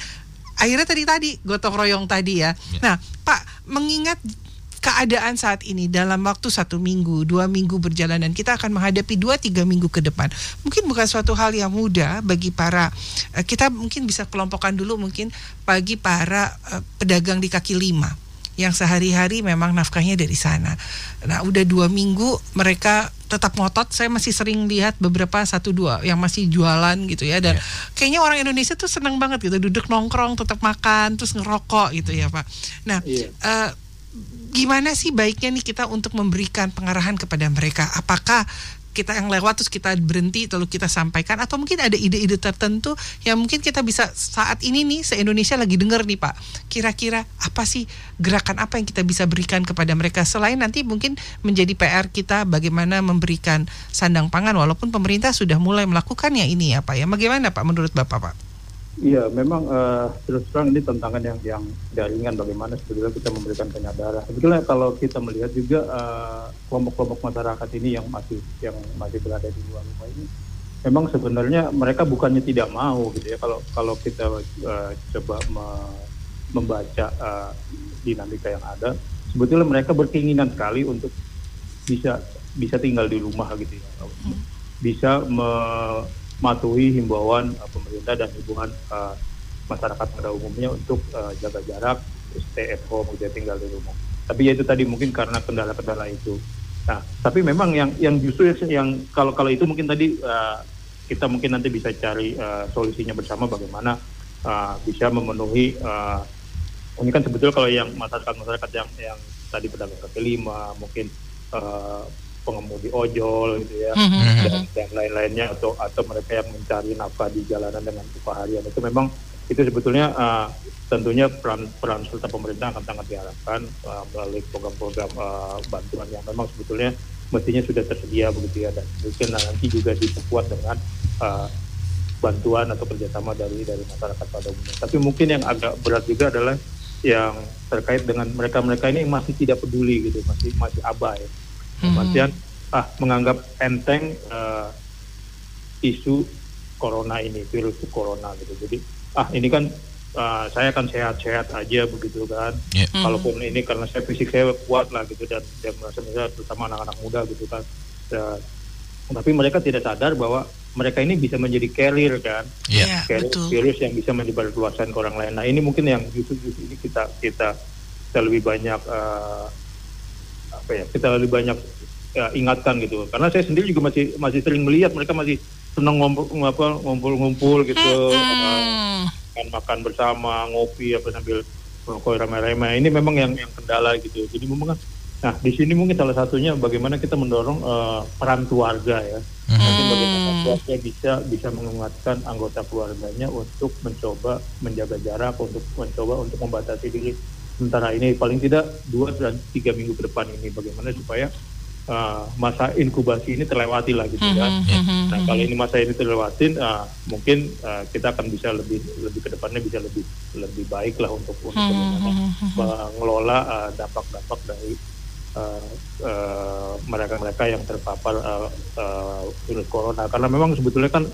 akhirnya tadi tadi gotong royong tadi ya. ya. Nah, Pak, mengingat keadaan saat ini dalam waktu satu minggu, dua minggu berjalan, dan kita akan menghadapi dua tiga minggu ke depan, mungkin bukan suatu hal yang mudah bagi para kita mungkin bisa kelompokkan dulu mungkin bagi para uh, pedagang di kaki lima yang sehari-hari memang nafkahnya dari sana. Nah, udah dua minggu mereka tetap ngotot. Saya masih sering lihat beberapa satu dua yang masih jualan gitu ya, dan yeah. kayaknya orang Indonesia tuh senang banget gitu, duduk nongkrong, tetap makan, terus ngerokok gitu ya Pak. Nah, yeah. uh, gimana sih baiknya nih kita untuk memberikan pengarahan kepada mereka? Apakah kita yang lewat terus kita berhenti lalu kita sampaikan, atau mungkin ada ide-ide tertentu yang mungkin kita bisa saat ini nih se-Indonesia lagi dengar nih Pak, kira-kira apa sih gerakan apa yang kita bisa berikan kepada mereka selain nanti mungkin menjadi P R kita bagaimana memberikan sandang pangan, walaupun pemerintah sudah mulai melakukannya ini ya Pak ya, bagaimana Pak menurut Bapak Pak? Iya, memang uh, terus terang ini tantangan yang yang tidak ringan, bagaimana sebetulnya kita memberikan penyadaran. Sebetulnya kalau kita melihat juga uh, kelompok-kelompok masyarakat ini yang masih yang masih berada di luar rumah ini, memang sebenarnya mereka bukannya tidak mau gitu ya. Kalau kalau kita uh, coba me- membaca uh, dinamika yang ada, sebetulnya mereka berkeinginan sekali untuk bisa bisa tinggal di rumah gitu ya, bisa me- matuhi himbauan uh, pemerintah dan himbauan uh, masyarakat pada umumnya untuk uh, jaga jarak, stay at home, gitu, tinggal di rumah. Tapi ya itu tadi mungkin karena kendala-kendala itu. Nah, tapi memang yang yang justru yang kalau kalau itu mungkin tadi uh, kita mungkin nanti bisa cari uh, solusinya bersama bagaimana uh, bisa memenuhi. Uh, ini kan sebetulnya kalau yang masyarakat-masyarakat yang yang tadi pedagang kaki lima, mungkin uh, pengemudi ojol gitu ya, mm-hmm. dan, dan lain-lainnya, atau atau mereka yang mencari nafkah di jalanan dengan upah harian, itu memang itu sebetulnya uh, tentunya peran peran serta pemerintah akan sangat diharapkan uh, melalui program-program uh, bantuan yang memang sebetulnya mestinya sudah tersedia begitu ya, dan mungkin nanti juga diperkuat dengan uh, bantuan atau kerjasama dari dari masyarakat pada umumnya. Tapi mungkin yang agak berat juga adalah yang terkait dengan mereka-mereka ini masih tidak peduli gitu, masih masih abai. Kemudian hmm. ah menganggap enteng uh, isu corona ini, virus corona gitu. Jadi ah ini kan uh, saya kan sehat-sehat aja begitu kan. Yeah. Hmm. Kalaupun ini karena saya fisik saya kuat lah gitu, dan dan merasa terutama anak-anak muda gitu kan. Dan, tapi mereka tidak sadar bahwa mereka ini bisa menjadi carrier kan. Yeah. Yeah, carrier betul. Virus yang bisa menyebarluaskan ke orang lain. Nah, ini mungkin yang justru-justru ini kita kita kita lebih banyak uh, apa ya, kita lebih banyak ya, ingatkan gitu, karena saya sendiri juga masih masih sering melihat mereka masih senang ngumpul apa ngumpul-ngumpul gitu, mm-hmm. makan makan bersama, ngopi apa sambil merokok ramai-ramai. Ini memang yang yang kendala gitu. Jadi memang nah di sini mungkin salah satunya bagaimana kita mendorong uh, peran keluarga ya, mm-hmm. mungkin bagaimana keluarga bisa bisa menguatkan anggota keluarganya untuk mencoba menjaga jarak, untuk mencoba untuk membatasi diri. Sementara ini paling tidak dua dan tiga minggu ke depan ini, bagaimana supaya uh, masa inkubasi ini terlewati lah gitu kan. Mm-hmm. Nah kalau ini masa ini terlewatin, uh, mungkin uh, kita akan bisa lebih lebih ke depannya bisa lebih lebih baik lah untuk untuk mm-hmm. mengelola uh, dampak-dampak dari uh, uh, mereka-mereka yang terpapar uh, uh, virus corona. Karena memang sebetulnya kan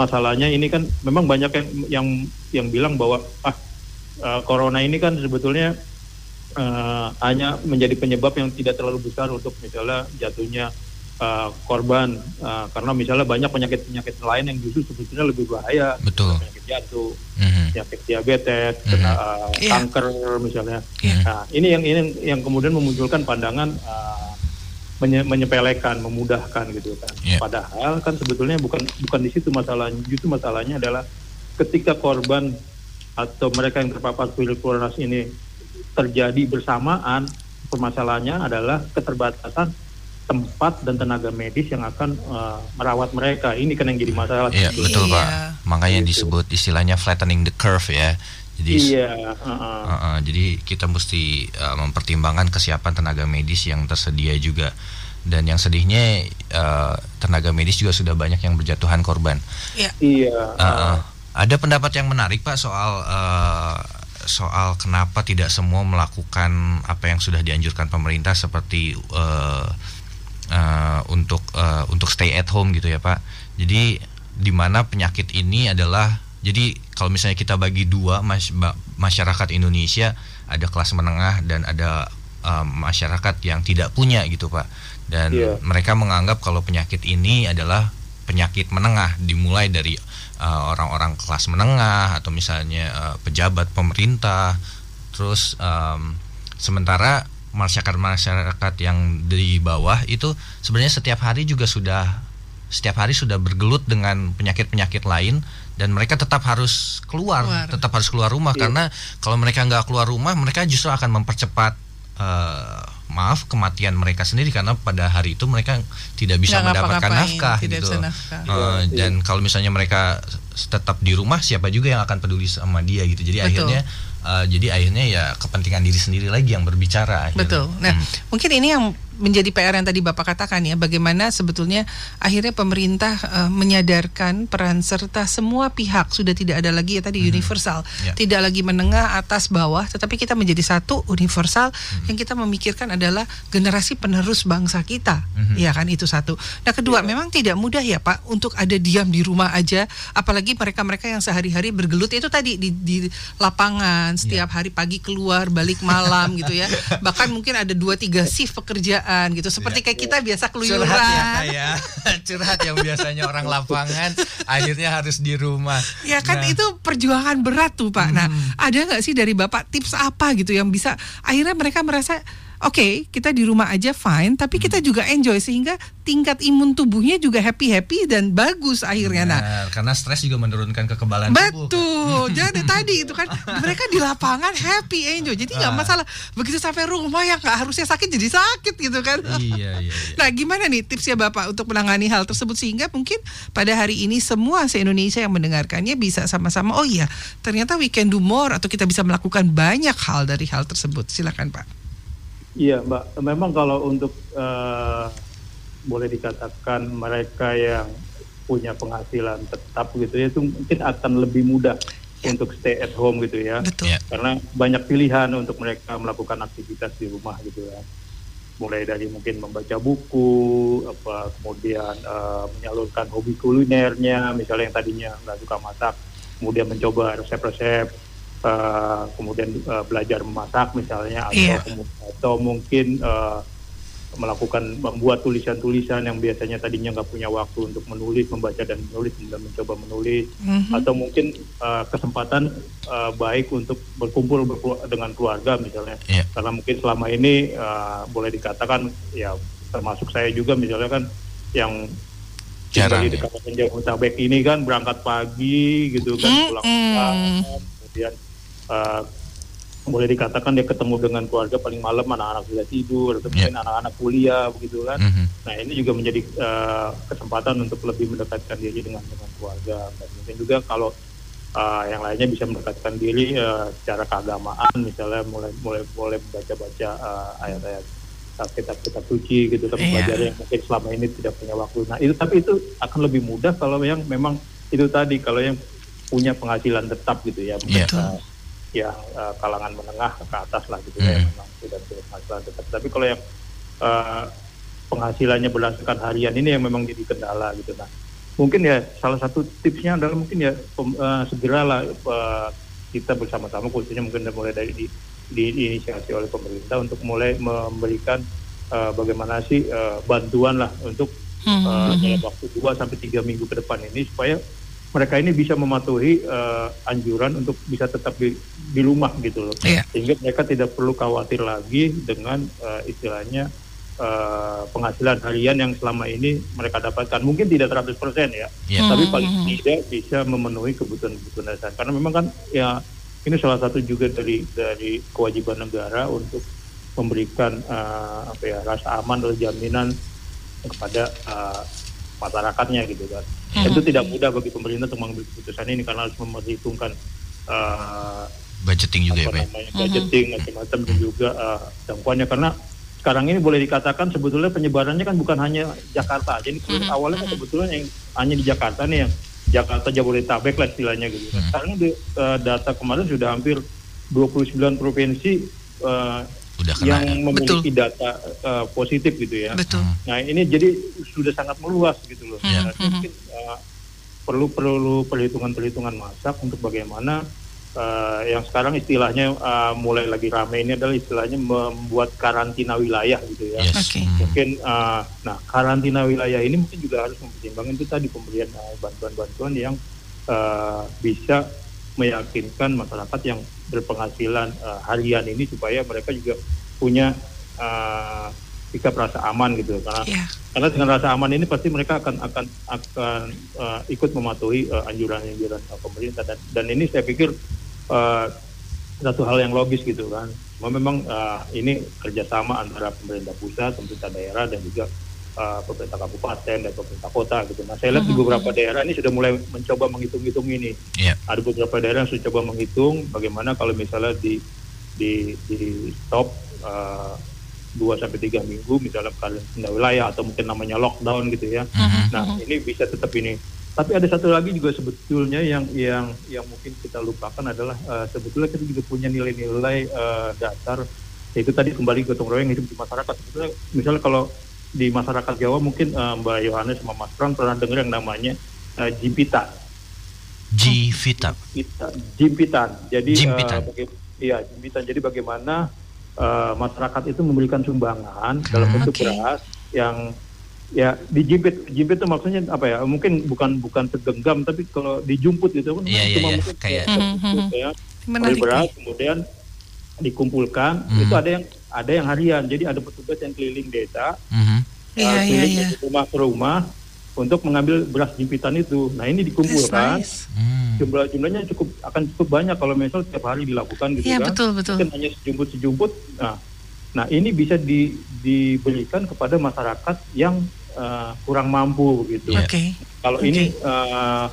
masalahnya ini kan memang banyak yang yang yang bilang bahwa ah uh, corona ini kan sebetulnya Uh, hanya menjadi penyebab yang tidak terlalu besar untuk misalnya jatuhnya uh, korban, uh, karena misalnya banyak penyakit-penyakit lain yang justru sebetulnya lebih bahaya. Betul. Penyakit jatuh, mm-hmm. penyakit diabetes, mm-hmm. kena uh, yeah. kanker misalnya. Yeah. Nah, ini yang ini yang kemudian memunculkan pandangan uh, menye- menyepelekan, memudahkan gitu kan. Yeah. Padahal kan sebetulnya bukan bukan di situ masalahnya. Justru masalahnya adalah ketika korban atau mereka yang terpapar virus corona ini terjadi bersamaan, permasalahannya adalah keterbatasan tempat dan tenaga medis yang akan uh, merawat mereka. Ini kan yang jadi masalah. Iya, betul iya. Pak. Makanya gitu. Disebut istilahnya flattening the curve ya. Jadi, iya. Uh-uh. Uh-uh, jadi kita mesti uh, mempertimbangkan kesiapan tenaga medis yang tersedia juga. Dan yang sedihnya uh, tenaga medis juga sudah banyak yang berjatuhan korban. Iya. Uh, uh, ada pendapat yang menarik Pak soal Uh, soal kenapa tidak semua melakukan apa yang sudah dianjurkan pemerintah seperti uh, uh, untuk uh, untuk stay at home gitu ya Pak. Jadi di mana penyakit ini adalah, jadi kalau misalnya kita bagi dua mas- masyarakat Indonesia, ada kelas menengah dan ada uh, masyarakat yang tidak punya gitu Pak. Dan yeah. mereka menganggap kalau penyakit ini adalah penyakit menengah, dimulai dari Uh, orang-orang kelas menengah atau misalnya uh, pejabat pemerintah, terus um, sementara masyarakat-masyarakat yang di bawah itu sebenarnya setiap hari juga sudah setiap hari sudah bergelut dengan penyakit-penyakit lain, dan mereka tetap harus keluar, keluar. tetap harus keluar rumah, yeah. karena kalau mereka nggak keluar rumah mereka justru akan mempercepat uh, maaf kematian mereka sendiri, karena pada hari itu mereka tidak bisa nggak mendapatkan nafkah gitu. Nafkah. Uh, ya, dan iya. Kalau misalnya mereka tetap di rumah, siapa juga yang akan peduli sama dia gitu. Jadi Betul. akhirnya uh, jadi akhirnya ya kepentingan diri sendiri lagi yang berbicara akhirnya. Betul. Nah, hmm. mungkin ini yang menjadi P R yang tadi Bapak katakan ya, bagaimana sebetulnya akhirnya pemerintah uh, menyadarkan peran serta semua pihak. Sudah tidak ada lagi ya tadi hmm. universal, yeah. tidak lagi menengah, atas, bawah, tetapi kita menjadi satu universal hmm. yang kita memikirkan adalah generasi penerus bangsa kita, hmm. ya kan, itu satu. Nah kedua, yeah. memang tidak mudah ya Pak untuk ada diam di rumah aja, apalagi mereka-mereka yang sehari-hari bergelut itu tadi di, di lapangan setiap yeah. hari, pagi keluar, balik malam gitu ya, bahkan mungkin ada dua tiga shift pekerjaan gitu, seperti kayak kita biasa keluyuran curhat ya, kayak curhat yang biasanya orang lapangan akhirnya harus di rumah ya kan. Nah, itu perjuangan berat tuh Pak. hmm. Nah ada nggak sih dari Bapak tips apa gitu yang bisa akhirnya mereka merasa oke, okay, kita di rumah aja fine, tapi kita juga enjoy sehingga tingkat imun tubuhnya juga happy-happy dan bagus akhirnya. Nah, nah karena stres juga menurunkan kekebalan betul. tubuh. Betul. Kan? Jadi tadi itu kan mereka di lapangan happy enjoy. Jadi nggak ah. masalah. Begitu sampai rumah yang nggak harusnya sakit jadi sakit gitu kan. Iya, iya, iya. Nah, gimana nih tipsnya Bapak untuk menangani hal tersebut sehingga mungkin pada hari ini semua se-Indonesia yang mendengarkannya bisa sama-sama, oh iya, ternyata we can do more, atau kita bisa melakukan banyak hal dari hal tersebut. Silakan Pak. Iya Mbak, memang kalau untuk uh, boleh dikatakan mereka yang punya penghasilan tetap gitu ya, itu mungkin akan lebih mudah ya. Untuk stay at home gitu ya. Betul. Ya. Karena banyak pilihan untuk mereka melakukan aktivitas di rumah gitu ya. Mulai dari mungkin membaca buku, apa, kemudian uh, menyalurkan hobi kulinernya, misalnya yang tadinya nggak suka masak, kemudian mencoba resep-resep. Uh, kemudian uh, belajar memasak misalnya, atau, yeah. atau mungkin uh, melakukan membuat tulisan-tulisan yang biasanya tadinya nggak punya waktu untuk menulis, membaca dan menulis, kemudian mencoba menulis, mm-hmm. atau mungkin uh, kesempatan uh, baik untuk berkumpul berkelu- dengan keluarga misalnya, yeah. karena mungkin selama ini uh, boleh dikatakan ya termasuk saya juga misalnya kan yang tinggal di Kabupaten Jabodetabek ini kan berangkat pagi gitu kan, mm-hmm. pulang malam, kemudian Uh, boleh dikatakan dia ketemu dengan keluarga paling malam, anak-anak sudah tidur, atau mungkin yeah. anak-anak kuliah begitu kan. Mm-hmm. Nah ini juga menjadi uh, kesempatan untuk lebih mendekatkan diri dengan, dengan keluarga. Dan mungkin juga kalau uh, yang lainnya bisa mendekatkan diri uh, secara keagamaan, misalnya mulai mulai mulai membaca-baca uh, ayat-ayat kitab-kitab suci gitu, tapi yeah. pelajaran yang mungkin selama ini tidak punya waktu. Nah itu, tapi itu akan lebih mudah kalau yang memang itu tadi, kalau yang punya penghasilan tetap gitu ya. Betul. Yeah. yang uh, kalangan menengah ke atas lah gitu ya, memang tidak cukup penghasilan tetap. Tapi kalau yang uh, penghasilannya berdasarkan harian ini yang memang jadi kendala gitu. Nah, mungkin ya salah satu tipsnya adalah mungkin ya pem, uh, segeralah uh, kita bersama-sama, khususnya mungkin mulai dari di, diinisiasi oleh pemerintah untuk mulai memberikan uh, bagaimana sih uh, bantuan lah untuk uh, mm-hmm. dalam waktu dua sampai tiga minggu ke depan ini supaya mereka ini bisa mematuhi uh, anjuran untuk bisa tetap di, di rumah gitu loh, yeah. sehingga mereka tidak perlu khawatir lagi dengan uh, istilahnya uh, penghasilan harian yang selama ini mereka dapatkan. Mungkin tidak seratus persen ya, yeah. tapi paling mm-hmm. tidak bisa memenuhi kebutuhan-kebutuhan dasar. Karena memang kan ya ini salah satu juga dari dari kewajiban negara untuk memberikan uh, apa ya, rasa aman atau jaminan kepada uh, masyarakatnya gitu kan. Mm-hmm. Itu tidak mudah bagi pemerintah untuk mengambil keputusan ini karena harus memperhitungkan uh, budgeting juga ya, namanya, budgeting mm-hmm. macam-macam dan juga uh, jangkauannya, karena sekarang ini boleh dikatakan sebetulnya penyebarannya kan bukan hanya Jakarta aja. Ini mm-hmm. awalnya kan sebetulnya yang hanya di Jakarta nih, yang Jakarta Jabodetabek lah istilahnya gitu. Mm-hmm. Sekarang di, uh, data kemarin sudah hampir dua puluh sembilan provinsi uh, yang memiliki Betul. data uh, positif gitu ya. Betul. Nah ini jadi sudah sangat meluas gitu loh. Hmm. Nah, hmm. Mungkin uh, perlu perlu perhitungan-perhitungan masak untuk bagaimana uh, yang sekarang istilahnya uh, mulai lagi ramai ini adalah istilahnya membuat karantina wilayah gitu ya. Yes. Okay. Mungkin uh, nah karantina wilayah ini mungkin juga harus mempertimbangkan itu tadi pemberian uh, bantuan-bantuan yang uh, bisa meyakinkan masyarakat yang berpenghasilan uh, harian ini supaya mereka juga punya uh, sikap rasa aman gitu, karena yeah. karena dengan rasa aman ini pasti mereka akan akan akan uh, ikut mematuhi uh, anjuran-anjuran pemerintah, dan dan ini saya pikir uh, satu hal yang logis gitu kan. Memang uh, ini kerjasama antara pemerintah pusat, pemerintah daerah, dan juga uh, pemerintah kabupaten dan pemerintah kota gitu. Nah, saya lihat uh-huh. di beberapa daerah ini sudah mulai mencoba menghitung-hitung ini. Yeah. Ada beberapa daerah yang sudah coba menghitung bagaimana kalau misalnya di di, di stop uh, dua sampai tiga minggu misalnya karantina wilayah atau mungkin namanya lockdown gitu ya. Uh-huh. Nah, ini bisa tetap ini. Tapi ada satu lagi juga sebetulnya yang yang yang mungkin kita lupakan adalah uh, sebetulnya kita juga punya nilai-nilai uh, dasar, yaitu tadi kembali gotong royong hidup di masyarakat. Sebetulnya, misalnya kalau di masyarakat Jawa mungkin uh, Mbak Yohana sama Mas Pran pernah dengar yang namanya uh, jimpitan. Jimpitan. Jimpitan. Jadi jimpitan. Uh, baga- iya, jimpitan. Jadi bagaimana uh, masyarakat itu memberikan sumbangan dalam bentuk okay. beras yang ya dijimpit, jimpit itu maksudnya apa ya? Mungkin bukan bukan segenggam, tapi kalau dijumput gitu kan yeah, cuma yeah, mungkin kayak ya, dari beras kemudian dikumpulkan. Mm-hmm. Itu ada yang ada yang harian, jadi ada petugas yang keliling desa, mm-hmm. yeah, uh, keliling yeah, yeah. rumah ke rumah untuk mengambil beras jimpitan itu. Nah ini dikumpulkan, nice. jumlah jumlahnya cukup akan cukup banyak kalau misal tiap hari dilakukan gitu yeah, kan. Betul, betul. Mungkin hanya sejumput-sejumput. Nah, nah ini bisa di, diberikan kepada masyarakat yang Uh, kurang mampu gitu. Okay. Kalau okay. ini uh,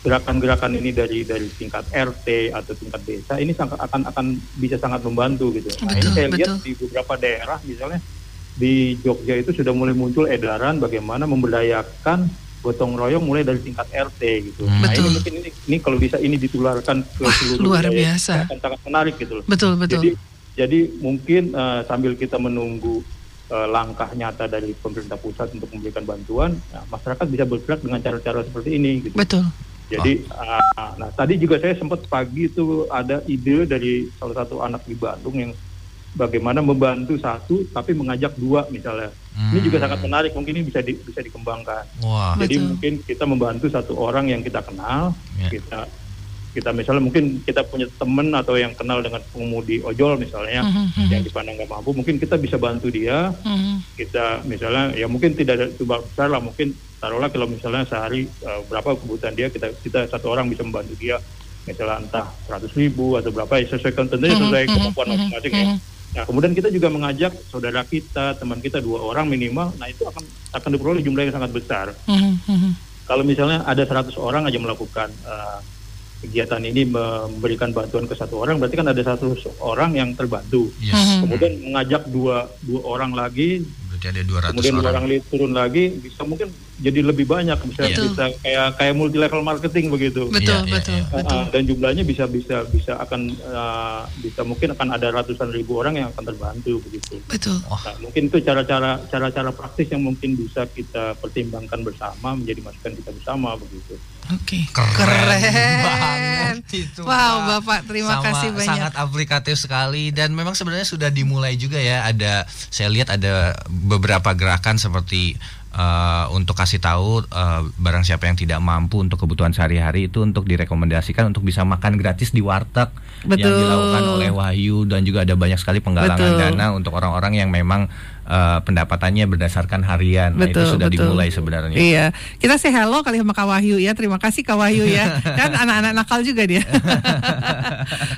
gerakan-gerakan ini dari dari tingkat R T atau tingkat desa ini sangat, akan akan bisa sangat membantu gitu. Betul, nah ini saya betul. lihat di beberapa daerah misalnya di Jogja itu sudah mulai muncul edaran bagaimana memberdayakan gotong royong mulai dari tingkat R T gitu. Hmm. Nah betul. ini mungkin ini, ini kalau bisa ini ditularkan ke Wah, seluruh luar daerah biasa. Akan sangat menarik gitu. Betul betul. Jadi jadi mungkin uh, sambil kita menunggu langkah nyata dari pemerintah pusat untuk memberikan bantuan, nah, masyarakat bisa bergerak dengan cara-cara seperti ini. Gitu. Betul. Jadi, oh. uh, nah tadi juga saya sempat pagi itu ada ide dari salah satu anak di Bandung yang bagaimana membantu satu tapi mengajak dua misalnya. Hmm. Ini juga sangat menarik, mungkin ini bisa di, bisa dikembangkan. Wow. Jadi Betul. mungkin kita membantu satu orang yang kita kenal, yeah. kita kita misalnya mungkin kita punya teman atau yang kenal dengan pengemudi ojol misalnya mm-hmm. yang dipandang nggak mampu, mungkin kita bisa bantu dia. Mm-hmm. Kita misalnya ya mungkin tidak ada jumlah besar lah, mungkin taruhlah kalau misalnya sehari uh, berapa kebutuhan dia, kita kita satu orang bisa membantu dia misalnya entah seratus ribu atau berapa ya, sesuai kontennya mm-hmm. sesuai kemampuan mm-hmm. masing-masing ya. Nah kemudian kita juga mengajak saudara kita, teman kita dua orang minimal, nah itu akan akan diperoleh jumlah yang sangat besar. Mm-hmm. Kalau misalnya ada seratus orang aja melakukan uh, kegiatan ini memberikan bantuan ke satu orang, berarti kan ada satu orang yang terbantu. Yes. Mm-hmm. Kemudian mengajak dua dua orang lagi, jadi ada kemudian dua orang lagi turun lagi, bisa mungkin jadi lebih banyak, bisa betul. bisa kayak kayak multi level marketing begitu. Betul ya, betul. Ya, ya. Uh, dan jumlahnya bisa bisa bisa akan uh, bisa mungkin akan ada ratusan ribu orang yang akan terbantu begitu. Betul. Oh. Nah, mungkin itu cara-cara cara-cara praktis yang mungkin bisa kita pertimbangkan bersama, menjadi masukan kita bersama begitu. Oke, okay. keren, keren banget itu. Wow, Bapak, terima Sama, kasih banyak. Sangat aplikatif sekali, dan memang sebenarnya sudah dimulai juga ya. Ada, saya lihat ada beberapa gerakan seperti uh, untuk kasih tahu uh, barang siapa yang tidak mampu untuk kebutuhan sehari-hari itu untuk direkomendasikan untuk bisa makan gratis di warteg. Betul. Yang dilakukan oleh Wahyu, dan juga ada banyak sekali penggalangan Betul. dana untuk orang-orang yang memang Uh, pendapatannya berdasarkan harian. Nah, betul, itu sudah betul. dimulai sebenarnya. Iya, kita say hello kali sama Kak Wahyu ya. Terima kasih Kak Wahyu ya. Kan anak-anak nakal juga dia.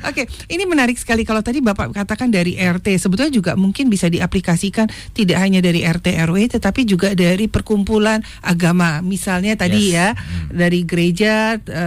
Oke, okay. Ini menarik sekali kalau tadi Bapak katakan dari R T. Sebetulnya juga mungkin bisa diaplikasikan tidak hanya dari R T R W tetapi juga dari perkumpulan agama. Misalnya tadi yes. ya hmm. dari gereja,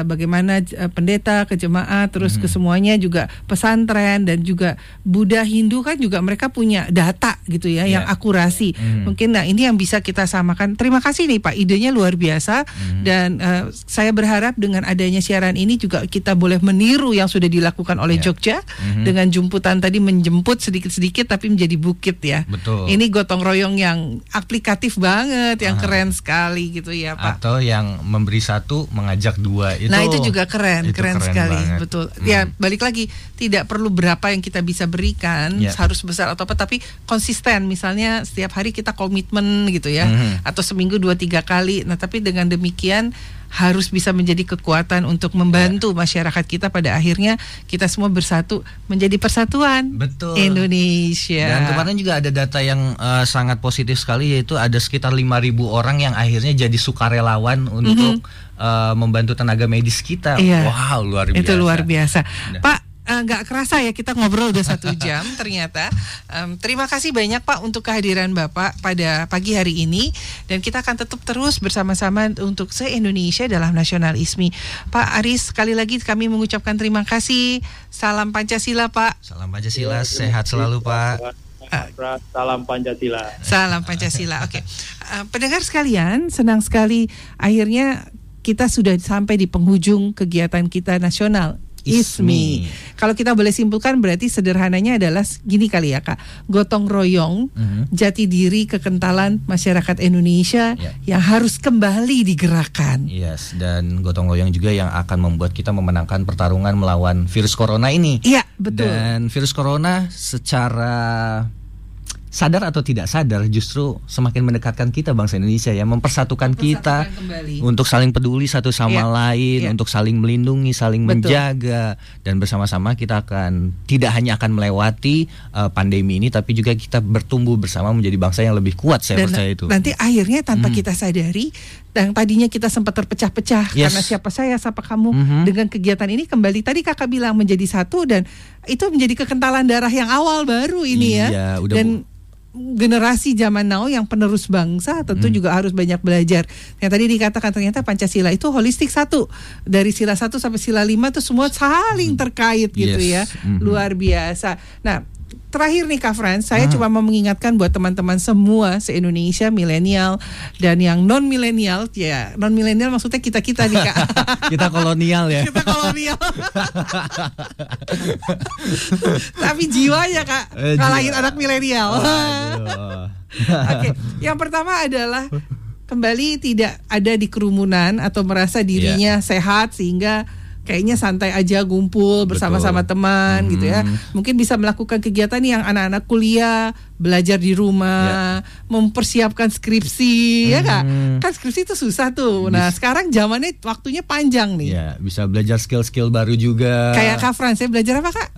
bagaimana pendeta ke jemaah, terus hmm. ke semuanya juga pesantren, dan juga Buddha, Hindu kan juga mereka punya data gitu ya yeah. yang akurasi. Hmm. Mungkin nah ini yang bisa kita samakan. Terima kasih nih Pak, idenya luar biasa. Hmm. Dan uh, saya berharap dengan adanya siaran ini juga kita boleh meniru yang sudah dilakukan oleh yeah. Jogja hmm. dengan jemputan tadi, menjemput sedikit-sedikit tapi menjadi bukit ya. Betul. Ini gotong royong yang aplikatif banget, yang Aha. keren sekali gitu ya Pak. Atau yang memberi satu mengajak dua itu. Nah, itu juga keren, itu keren, keren sekali. Banget. Betul. Hmm. Ya, balik lagi tidak perlu berapa yang kita bisa berikan, yeah. harus besar atau apa, tapi konsisten. Misalnya setiap hari kita komitmen gitu ya, mm-hmm. atau seminggu dua tiga kali. Nah tapi dengan demikian harus bisa menjadi kekuatan untuk membantu yeah. masyarakat kita. Pada akhirnya kita semua bersatu menjadi persatuan Betul. Indonesia. Dan kemarin juga ada data yang uh, sangat positif sekali, yaitu ada sekitar lima ribu orang yang akhirnya jadi sukarelawan untuk mm-hmm. uh, membantu tenaga medis kita. yeah. Wow, luar biasa. Itu luar biasa nah. Pak, nggak uh, kerasa ya kita ngobrol udah satu jam ternyata. Um, terima kasih banyak Pak untuk kehadiran Bapak pada pagi hari ini, dan kita akan tetap terus bersama-sama untuk se-Indonesia dalam nasionalisme. Pak Aris, sekali lagi kami mengucapkan terima kasih. Salam Pancasila Pak. Salam Pancasila, sehat selalu Pak. Uh, Salam Pancasila. Salam Pancasila. Oke, okay. uh, pendengar sekalian, senang sekali akhirnya kita sudah sampai di penghujung kegiatan kita nasional ISMI. Kalau kita boleh simpulkan berarti sederhananya adalah gini kali ya Kak, gotong royong, mm-hmm. jati diri kekentalan masyarakat Indonesia yeah. yang harus kembali digerakkan. Yes, dan gotong royong juga yang akan membuat kita memenangkan pertarungan melawan virus corona ini. Iya, yeah, betul. Dan virus corona secara sadar atau tidak sadar justru semakin mendekatkan kita bangsa Indonesia ya, mempersatukan kita kembali. Untuk saling peduli satu sama yeah. lain, yeah. untuk saling melindungi, saling Betul. menjaga, dan bersama-sama kita akan tidak hanya akan melewati uh, pandemi ini, tapi juga kita bertumbuh bersama menjadi bangsa yang lebih kuat. Saya dan percaya itu. Nanti akhirnya tanpa mm. kita sadari, yang tadinya kita sempat terpecah-pecah yes. karena siapa saya, siapa kamu, mm-hmm. dengan kegiatan ini kembali tadi Kakak bilang menjadi satu, dan itu menjadi kekentalan darah yang awal baru ini iya, ya. Udah dan bu- generasi zaman now yang penerus bangsa tentu hmm. juga harus banyak belajar. Yang tadi dikatakan ternyata Pancasila itu holistik satu. Dari sila satu sampai sila lima itu semua saling terkait hmm. gitu yes. ya. Hmm. Luar biasa. Nah, terakhir nih Kak Frans, saya ah. cuma mau mengingatkan buat teman-teman semua se-Indonesia, milenial dan yang non-milenial ya. Non-milenial maksudnya kita-kita nih Kak. Kita kolonial ya. Kita kolonial. Tapi jiwanya Kak, eh, kalahin jiwa. Anak milenial. Oke, yang pertama adalah kembali tidak ada di kerumunan atau merasa dirinya yeah. sehat sehingga kayaknya santai aja ngumpul bersama-sama Betul. teman hmm. gitu ya. Mungkin bisa melakukan kegiatan yang anak-anak kuliah, belajar di rumah, ya. mempersiapkan skripsi, hmm. ya Kak? Kan skripsi itu susah tuh. Nah, bisa. Sekarang zamannya waktunya panjang nih. Ya, bisa belajar skill-skill baru juga. Kayak Kak Frans, saya belajar apa Kak?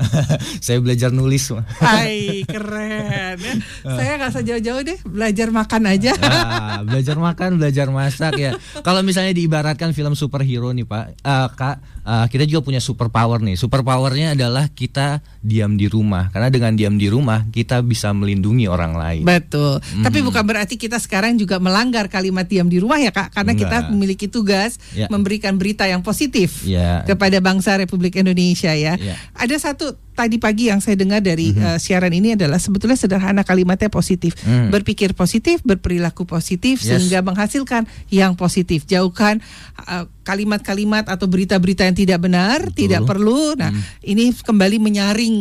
Saya belajar nulis. Hai, keren. Ya. Saya gak usah jauh-jauh deh, belajar makan aja. Ya, belajar makan, belajar masak ya. Kalau misalnya diibaratkan film superhero nih Pak, uh, Kak, uh, kita juga punya superpower nih. Superpowernya adalah kita diam di rumah. Karena dengan diam di rumah, kita bisa melindungi orang lain. Betul. Mm. Tapi bukan berarti kita sekarang juga melanggar kalimat diam di rumah ya Kak, karena Enggak. kita memiliki tugas yeah. memberikan berita yang positif yeah. kepada bangsa Republik Indonesia ya. Yeah. Ada satu tadi pagi yang saya dengar dari mm-hmm. uh, siaran ini adalah sebetulnya sederhana kalimatnya positif. Mm. Berpikir positif, berperilaku positif yes. sehingga menghasilkan yang positif. Jauhkan uh, kalimat-kalimat atau berita-berita yang tidak benar, Betul. tidak perlu. Nah, mm. ini kembali menyaring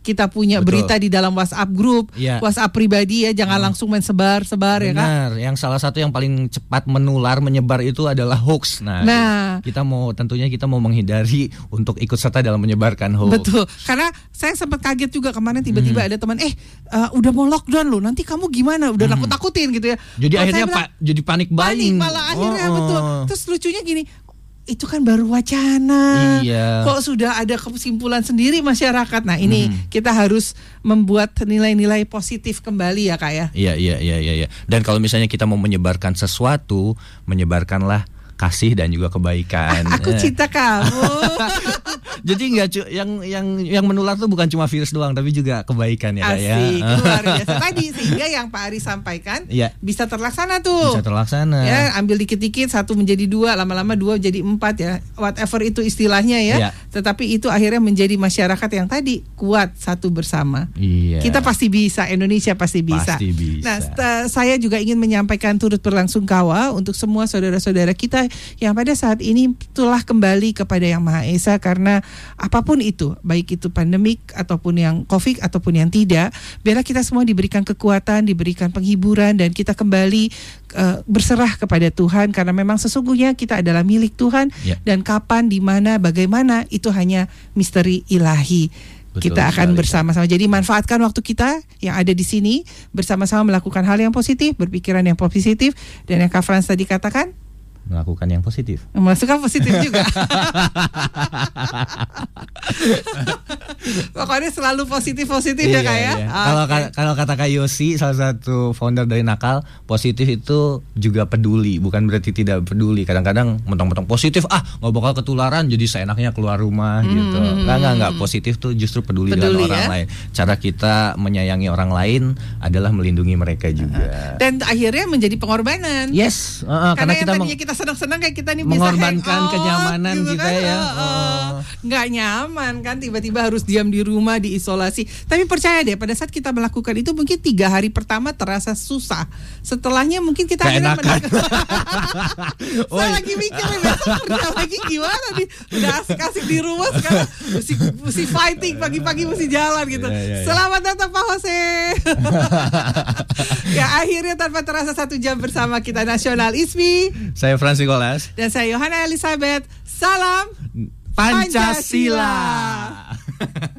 kita punya Betul. berita di dalam WhatsApp grup, ya. WhatsApp pribadi ya, jangan hmm. langsung main sebar-sebar ya Kak. Benar, yang salah satu yang paling cepat menular, menyebar itu adalah hoax. Nah, nah, kita mau tentunya kita mau menghindari untuk ikut serta dalam menyebarkan hoax. Betul, karena saya sempat kaget juga kemarin tiba-tiba hmm. ada teman, eh uh, udah mau lockdown loh, nanti kamu gimana? Udah hmm. nakut-takutin gitu ya. Jadi Kalo akhirnya bilang, pa- jadi panik buying. Panik malah akhirnya oh. betul. Terus lucunya gini, itu kan baru wacana, iya. kok sudah ada kesimpulan sendiri masyarakat. Nah ini hmm. kita harus membuat nilai-nilai positif kembali ya Kak ya. Iya iya iya iya. Dan kalau misalnya kita mau menyebarkan sesuatu, menyebarkanlah kasih dan juga kebaikan. Aku cinta kamu. Jadi nggak cu- yang yang yang menular tuh bukan cuma virus doang, tapi juga kebaikan ya Kak ya. Asik, luar biasa. Tadi sehingga yang Pak Ari sampaikan ya. bisa terlaksana tuh. Bisa terlaksana. Ya, ambil dikit-dikit satu menjadi dua, lama-lama dua jadi empat ya. Whatever itu istilahnya ya. ya. Tetapi itu akhirnya menjadi masyarakat yang tadi kuat satu bersama. Iya. Kita pasti bisa, Indonesia pasti bisa. Pasti bisa. Nah, st- saya juga ingin menyampaikan turut berlangsungkawa untuk semua saudara-saudara kita yang pada saat ini telah kembali kepada Yang Maha Esa, karena apapun itu, baik itu pandemik ataupun yang COVID ataupun yang tidak, biarlah kita semua diberikan kekuatan, diberikan penghiburan, dan kita kembali uh, berserah kepada Tuhan, karena memang sesungguhnya kita adalah milik Tuhan ya. dan kapan, di mana, bagaimana itu hanya misteri ilahi. Betul, kita akan bersama-sama. Jadi manfaatkan waktu kita yang ada di sini bersama-sama melakukan hal yang positif, berpikiran yang positif, dan yang Kak Frans tadi katakan melakukan yang positif. Melakukan positif juga. Pokoknya selalu positif-positif iya, ya Kak ya. Kalau iya. okay. kalau kata Kak Yosi, salah satu founder dari Nakal, positif itu juga peduli, bukan berarti tidak peduli. Kadang-kadang mentang-mentang positif, ah nggak bakal ketularan, jadi seenaknya keluar rumah hmm. gitu. Nggak nggak nggak positif tuh justru peduli, peduli dengan orang ya? lain. Cara kita menyayangi orang lain adalah melindungi mereka juga. Dan akhirnya menjadi pengorbanan. Yes, uh, uh, karena, karena kita yang tadinya kita senang-senang kayak kita nih mengorbankan bisa kenyamanan gitu kita kan, ya. Uh, uh. Nggak nyaman kan tiba-tiba harus diam di rumah, diisolasi. Tapi percaya deh, pada saat kita melakukan itu mungkin tiga hari pertama terasa susah. Setelahnya mungkin kita akhirnya menang. Saya lagi mikir besok kerja lagi gimana nih? Udah asik-asik di rumah sekarang mesti, mesti fighting pagi-pagi mesti jalan gitu. Ya, ya, ya. Selamat datang Pak Jose. Ya akhirnya tanpa terasa satu jam bersama kita Nasional I S M I. Saya Frans Nicholas dan saya Yohana Elizabeth. Salam Pancasila. Pancasila.